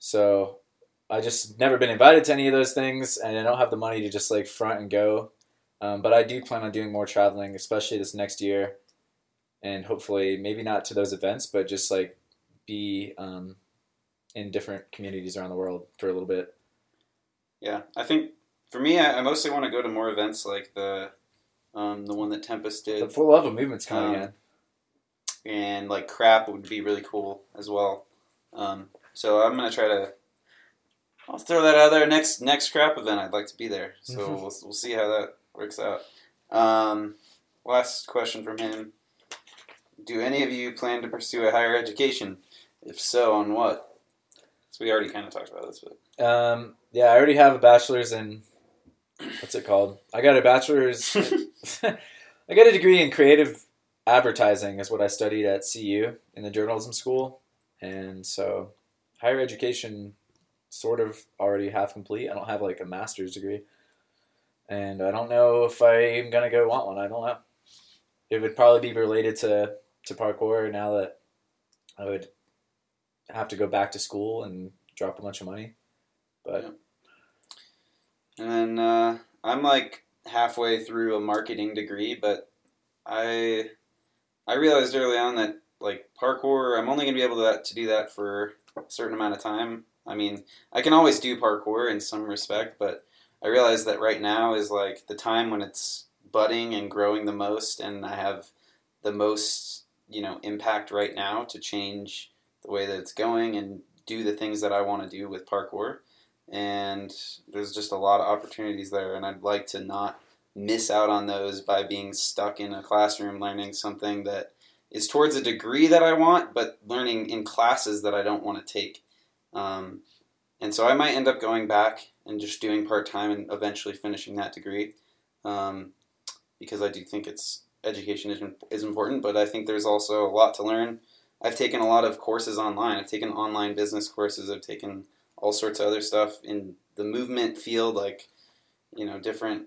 So... I just never been invited to any of those things, and I don't have the money to just like front and go. Um, but I do plan on doing more traveling, especially this next year, and hopefully maybe not to those events, but just like be um, in different communities around the world for a little bit. Yeah, I think for me, I, I mostly want to go to more events like the um, the one that Tempest did. The Full Level Movement's coming um, again, and like crap would be really cool as well. Um, so I'm gonna try to. I'll throw that out there. Next next crap event, I'd like to be there. So mm-hmm. we'll we'll see how that works out. Um, last question from him. Do any of you plan to pursue a higher education? If so, on what? So we already kind of talked about this. But. Um, yeah, I already have a bachelor's in... What's it called? I got a bachelor's... I got a degree in creative advertising is what I studied at C U in the journalism school. And so higher education... sort of already half complete. I don't have like a master's degree, and I don't know if I'm gonna go want one. I don't know. It would probably be related to to parkour now that I would have to go back to school and drop a bunch of money. But yeah. And then uh, I'm like halfway through a marketing degree, but I I realized early on that like parkour, I'm only gonna be able to that, to do that for a certain amount of time. I mean, I can always do parkour in some respect, but I realize that right now is like the time when it's budding and growing the most, and I have the most, you know, impact right now to change the way that it's going and do the things that I want to do with parkour. And there's just a lot of opportunities there, and I'd like to not miss out on those by being stuck in a classroom learning something that is towards a degree that I want, but learning in classes that I don't want to take. Um, and so I might end up going back and just doing part-time and eventually finishing that degree, um, because I do think it's education is, is important, but I think there's also a lot to learn. I've taken a lot of courses online. I've taken online business courses. I've taken all sorts of other stuff in the movement field, like, you know, different,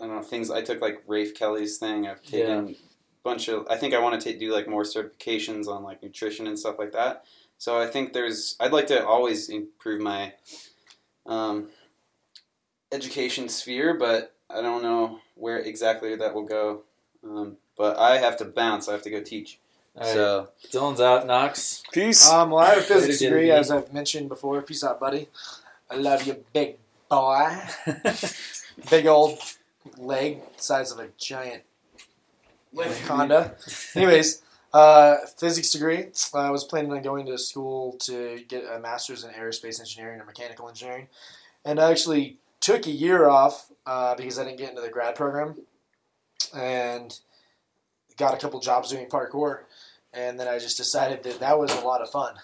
I don't know, things. I took, like, Rafe Kelly's thing. I've taken yeah. a bunch of, I think I want to do, like, more certifications on, like, nutrition and stuff like that. So I think there's, I'd like to always improve my um, education sphere, but I don't know where exactly that will go. Um, but I have to bounce. I have to go teach. All so right. Dylan's out, Knox. Peace. Um, well, I have a physics degree, as I've mentioned before. Peace out, buddy. I love you, big boy. Big old leg, size of a giant anaconda. Anyways, uh, physics degree. I was planning on going to school to get a master's in aerospace engineering or mechanical engineering, and I actually took a year off uh, because I didn't get into the grad program, and got a couple jobs doing parkour, and then I just decided that that was a lot of fun.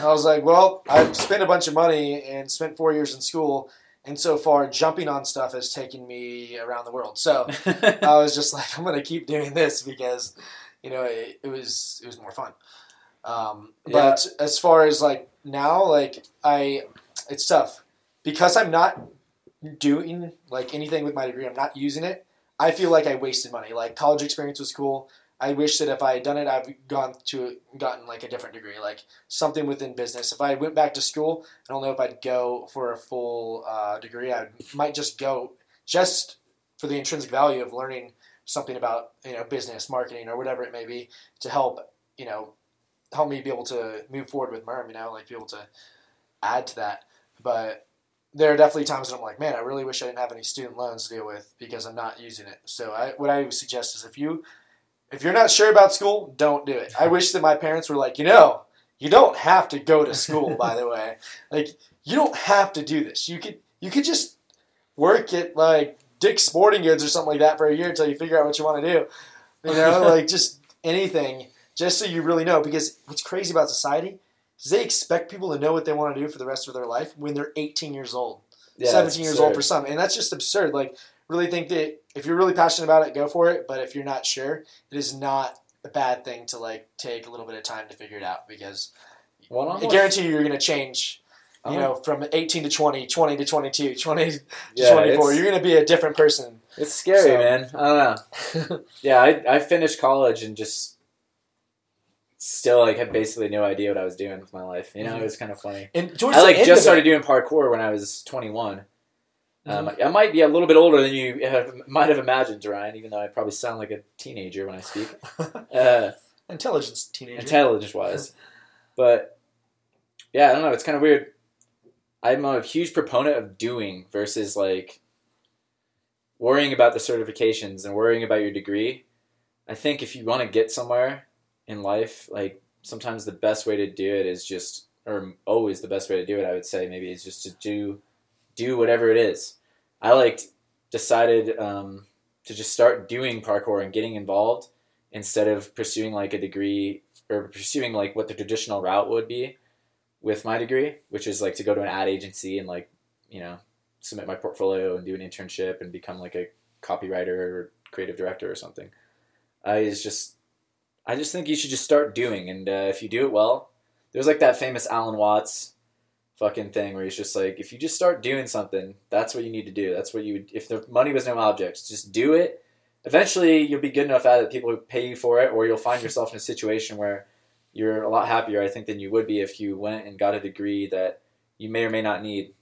I was like, well, I've spent a bunch of money and spent four years in school, and so far jumping on stuff has taken me around the world. So I was just like, I'm going to keep doing this because, you know, it, it was it was more fun. Um, yeah. But as far as like now, like I, it's tough because I'm not doing like anything with my degree. I'm not using it. I feel like I wasted money. Like, college experience was cool. I wish that if I had done it, I've gone to gotten like a different degree, like something within business. If I went back to school, I don't know if I'd go for a full uh, degree. I might just go just for the intrinsic value of learning something about, you know, business, marketing, or whatever it may be to help, you know, help me be able to move forward with M I R M, you know, like be able to add to that. But there are definitely times when I'm like, man, I really wish I didn't have any student loans to deal with because I'm not using it. So I, what I would suggest is if, you, if you're not sure about school, don't do it. I wish that my parents were like, you know, you don't have to go to school, by the way. Like, you don't have to do this. You could you could just work at, like, Dick's Sporting Goods or something like that for a year until you figure out what you want to do. You know, like, just anything, just so you really know. Because what's crazy about society, they expect people to know what they want to do for the rest of their life when they're eighteen years old, yeah, seventeen years old for some. And that's just absurd. Like, really think that if you're really passionate about it, go for it. But if you're not sure, it is not a bad thing to, like, take a little bit of time to figure it out because well, I guarantee you you're going to change, you know, from eighteen to twenty, twenty to twenty-two, twenty to yeah, twenty-four. You're going to be a different person. It's scary, so. Man. I don't know. yeah, I, I finished college and just – still, like, had basically no idea what I was doing with my life. You know, mm-hmm. It was kind of funny. And I, like, just started doing parkour when I was twenty-one. Mm-hmm. Um, I might be a little bit older than you have, might have imagined, Ryan, even though I probably sound like a teenager when I speak. uh, Intelligence teenager. Intelligence-wise. But, yeah, I don't know. It's kind of weird. I'm a huge proponent of doing versus, like, worrying about the certifications and worrying about your degree. I think if you want to get somewhere in life, like, sometimes the best way to do it is just, or always the best way to do it, I would say, maybe, is just to do do whatever it is. I, like, decided um, to just start doing parkour and getting involved instead of pursuing, like, a degree, or pursuing, like, what the traditional route would be with my degree, which is, like, to go to an ad agency and, like, you know, submit my portfolio and do an internship and become, like, a copywriter or creative director or something. I was just... I just think you should just start doing, and uh, if you do it well, there's, like, that famous Alan Watts fucking thing where he's just like, if you just start doing something, that's what you need to do. That's what you would, if the money was no object, just do it. Eventually, you'll be good enough at it, people will pay you for it, or you'll find yourself in a situation where you're a lot happier, I think, than you would be if you went and got a degree that you may or may not need.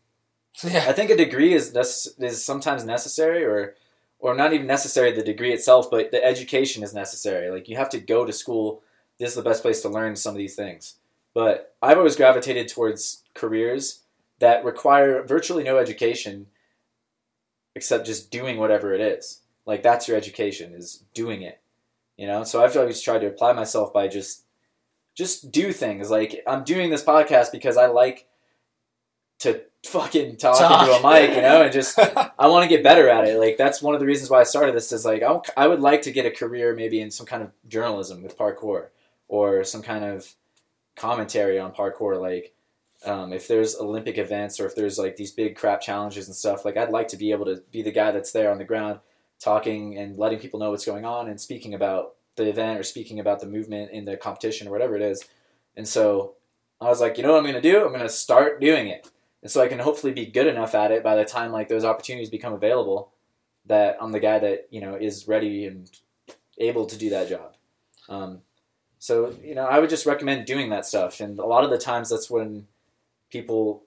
Yeah. I think a degree is nece- is sometimes necessary, or... or not even necessary the degree itself, but the education is necessary. Like, you have to go to school. This is the best place to learn some of these things. But I've always gravitated towards careers that require virtually no education except just doing whatever it is. Like, that's your education, is doing it, you know? So I've always tried to apply myself by just, just do things. Like, I'm doing this podcast because I like to fucking talk, talk into a mic, you know, and just, I want to get better at it. Like, that's one of the reasons why I started this, is like, I, I would like to get a career maybe in some kind of journalism with parkour, or some kind of commentary on parkour. Like, um, if there's Olympic events, or if there's, like, these big crap challenges and stuff, like, I'd like to be able to be the guy that's there on the ground talking and letting people know what's going on and speaking about the event or speaking about the movement in the competition or whatever it is. And so I was like, you know what I'm going to do? I'm going to start doing it. And so I can hopefully be good enough at it by the time like those opportunities become available that I'm the guy that, you know, is ready and able to do that job. Um, so, you know, I would just recommend doing that stuff. And a lot of the times that's when people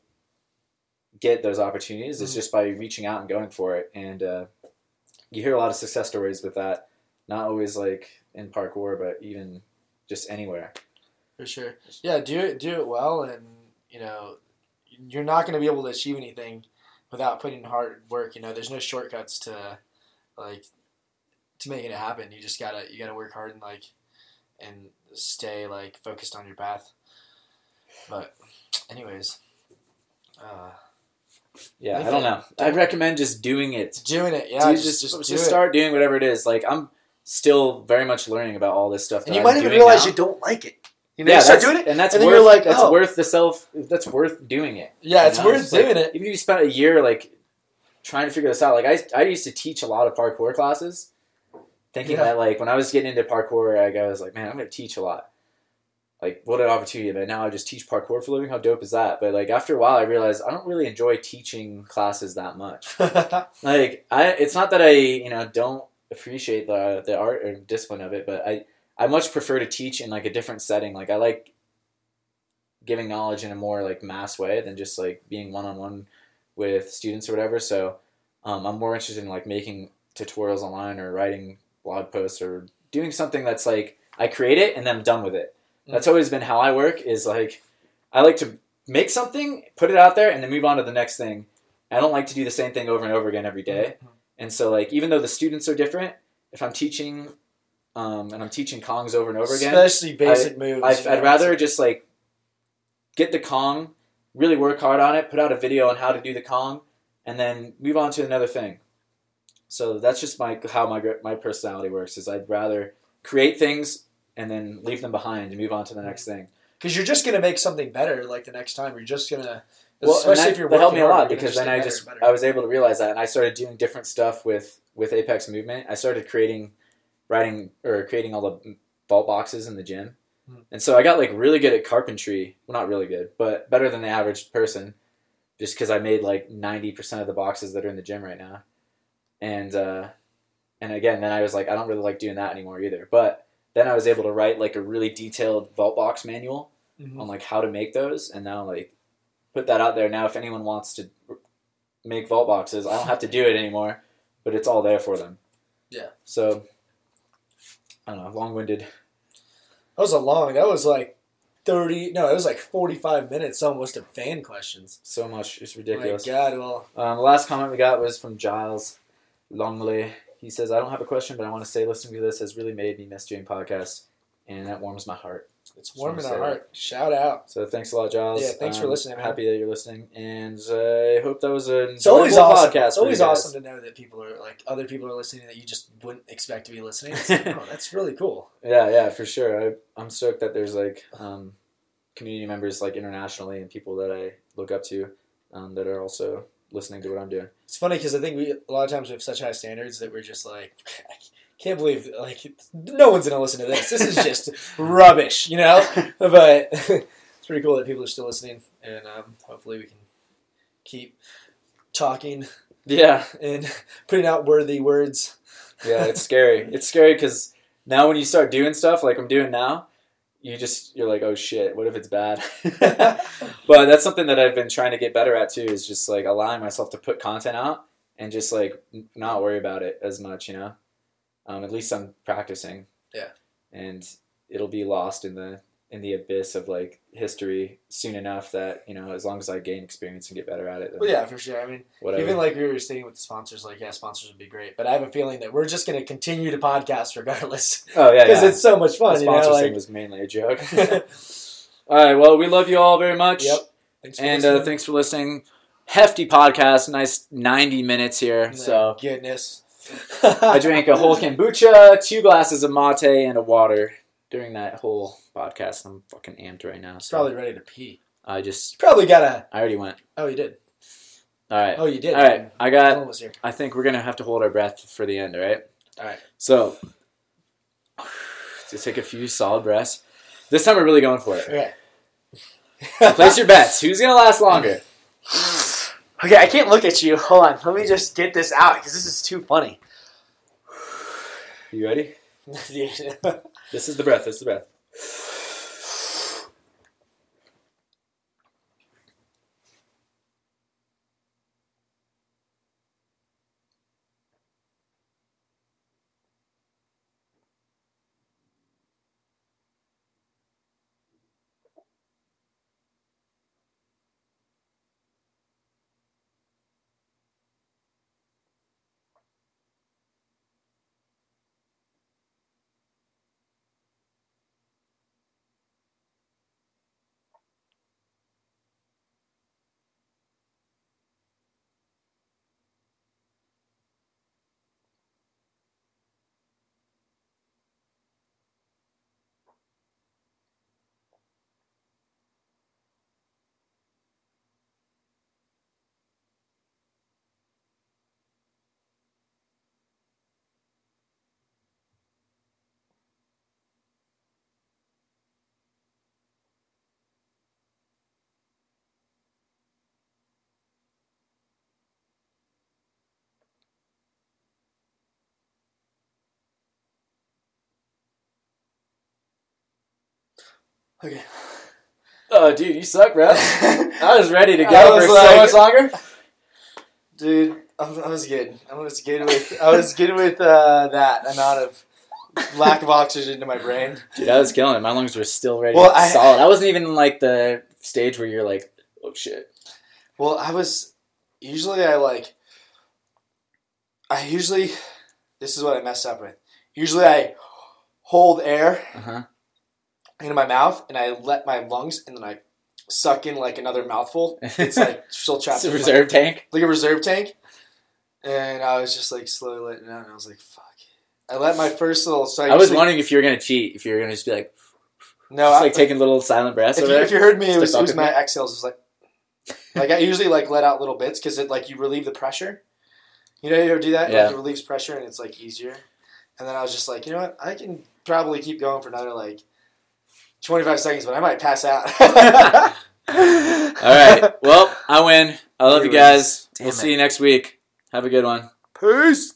get those opportunities. Mm-hmm. It's just by reaching out and going for it. And uh, you hear a lot of success stories with that. Not always like in parkour, but even just anywhere. For sure. Yeah, do it, do it well. And, you know, you're not going to be able to achieve anything without putting hard work. You know, there's no shortcuts to like to making it happen. You just gotta you gotta work hard and like and stay like focused on your path. But anyways, uh, yeah, I, I don't know. I'd recommend just doing it. Doing it, yeah. Dude, just just, just, do just start doing whatever it is. Like I'm still very much learning about all this stuff. And you might even realize you don't like it. You know, yeah, you start doing it, and that's and worth. You're like, that's oh. worth the self. That's worth doing it. Yeah, it's you know? worth it's like, doing it. Even if you spent a year like trying to figure this out, like I, I used to teach a lot of parkour classes, thinking yeah. that like when I was getting into parkour, like, I was like, man, I'm going to teach a lot. Like, what an opportunity! But now I just teach parkour for a living. How dope is that? But like after a while, I realized I don't really enjoy teaching classes that much. Like, I, it's not that I you know don't appreciate the the art or discipline of it, but I. I much prefer to teach in like a different setting. Like I like giving knowledge in a more like mass way than just like being one-on-one with students or whatever. So um, I'm more interested in like making tutorials online or writing blog posts or doing something that's like I create it and then I'm done with it. Mm-hmm. That's always been how I work is like, I like to make something, put it out there and then move on to the next thing. I don't like to do the same thing over and over again every day. Mm-hmm. And so like, even though the students are different, if I'm teaching Um, and I'm teaching Kongs over and over again. Especially basic I, moves. I, I'd, I'd rather just like get the Kong, really work hard on it, put out a video on how to do the Kong, and then move on to another thing. So that's just my how my my personality works. Is I'd rather create things and then leave them behind and move on to the next thing. Because you're just gonna make something better. Like the next time, you're just gonna. Well, especially that, if you're that helped me a lot because then I just I was able to realize that, and I started doing different stuff with with Apex Movement. I started creating. writing or creating all the vault boxes in the gym. And so I got like really good at carpentry. Well, not really good, but better than the average person just because I made like ninety percent of the boxes that are in the gym right now. And, uh, and again, then I was like, I don't really like doing that anymore either. But then I was able to write like a really detailed vault box manual mm-hmm. on like how to make those. And now like put that out there. Now, if anyone wants to make vault boxes, I don't have to do it anymore, but it's all there for them. Yeah. So I don't know, long-winded. That was a long, that was like thirty, no, it was like forty-five minutes almost of fan questions. So much, it's ridiculous. My God, well. Um, the last comment we got was from Giles Longley. He says, I don't have a question, but I want to say listening to this has really made me miss doing podcasts, and that warms my heart. It's warming our heart. That. Shout out. So thanks a lot, Giles. Yeah, thanks um, for listening. I'm happy that you're listening, and uh, I hope that was a it's always awesome. podcast. It's always awesome to know that people are like other people are listening that you just wouldn't expect to be listening. It's like, oh, that's really cool. Yeah, yeah, for sure. I, I'm stoked that there's like um, community members like internationally and people that I look up to um, that are also listening to what I'm doing. It's funny because I think we a lot of times we have such high standards that we're just like. Can't believe like no one's gonna listen to this. This is just rubbish, you know. But it's pretty cool that people are still listening, and um, hopefully we can keep talking. Yeah, and putting out worthy words. Yeah, it's scary. It's scary because now when you start doing stuff like I'm doing now, you just you're like, oh shit, what if it's bad? But that's something that I've been trying to get better at too. Is just like allowing myself to put content out and just like not worry about it as much, you know. Um, at least I'm practicing. Yeah. And it'll be lost in the in the abyss of like history soon enough that, you know, as long as I gain experience and get better at it. Well, yeah, for sure. I mean, whatever. Even like we were saying with the sponsors, like, yeah, sponsors would be great. But I have a feeling that we're just going to continue to podcast regardless. Oh, yeah, Because yeah. it's so much fun. The sponsor you know, like... thing was mainly a joke. All right. Well, we love you all very much. Yep. Thanks for and uh, thanks for listening. Hefty podcast. Nice ninety minutes here. Oh, so goodness. I drank a whole kombucha, two glasses of mate, and a water during that whole podcast. I'm fucking amped right now. So probably ready to pee. I just... You probably got to... I already went. Oh, you did. All right. Oh, you did. All right. I got. Almost here. I think we're gonna have to hold our breath for the end. All right. All right. So, just take a few solid breaths. This time we're really going for it. Okay. So place your bets. Who's gonna last longer? Okay, I can't look at you. Hold on. Let me just get this out because this is too funny. You ready? This is the breath. This is the breath. Okay. Oh, dude, you suck, bro. I was ready to go for like, so much longer. Dude, I was good. I was good with I was good with uh, that amount of lack of oxygen to my brain. Dude, I was killing it. My lungs were still ready. Well, I, solid. I wasn't even in, like, the stage where you're like, oh shit. Well, I was usually I like I usually this is what I messed up with. Usually I hold air. Uh-huh. Into my mouth, and I let my lungs, and then I suck in like another mouthful. It's like still trapped. It's a reserve like, tank, like a reserve tank. And I was just like slowly letting it out, and I was like, "Fuck!" I let my first little. So I, I was like, wondering if you were gonna cheat, if you were gonna just be like, "No," just I, like taking little silent breaths. If, over you, there. If you heard me, it was, it was my exhales. It was like, like I usually like let out little bits because it like you relieve the pressure. You know, you ever do that? Yeah. Like, it relieves pressure, and it's like easier. And then I was just like, you know what? I can probably keep going for another like. twenty-five seconds, but I might pass out. All right. Well, I win. I love Here you guys. We'll it. see you next week. Have a good one. Peace.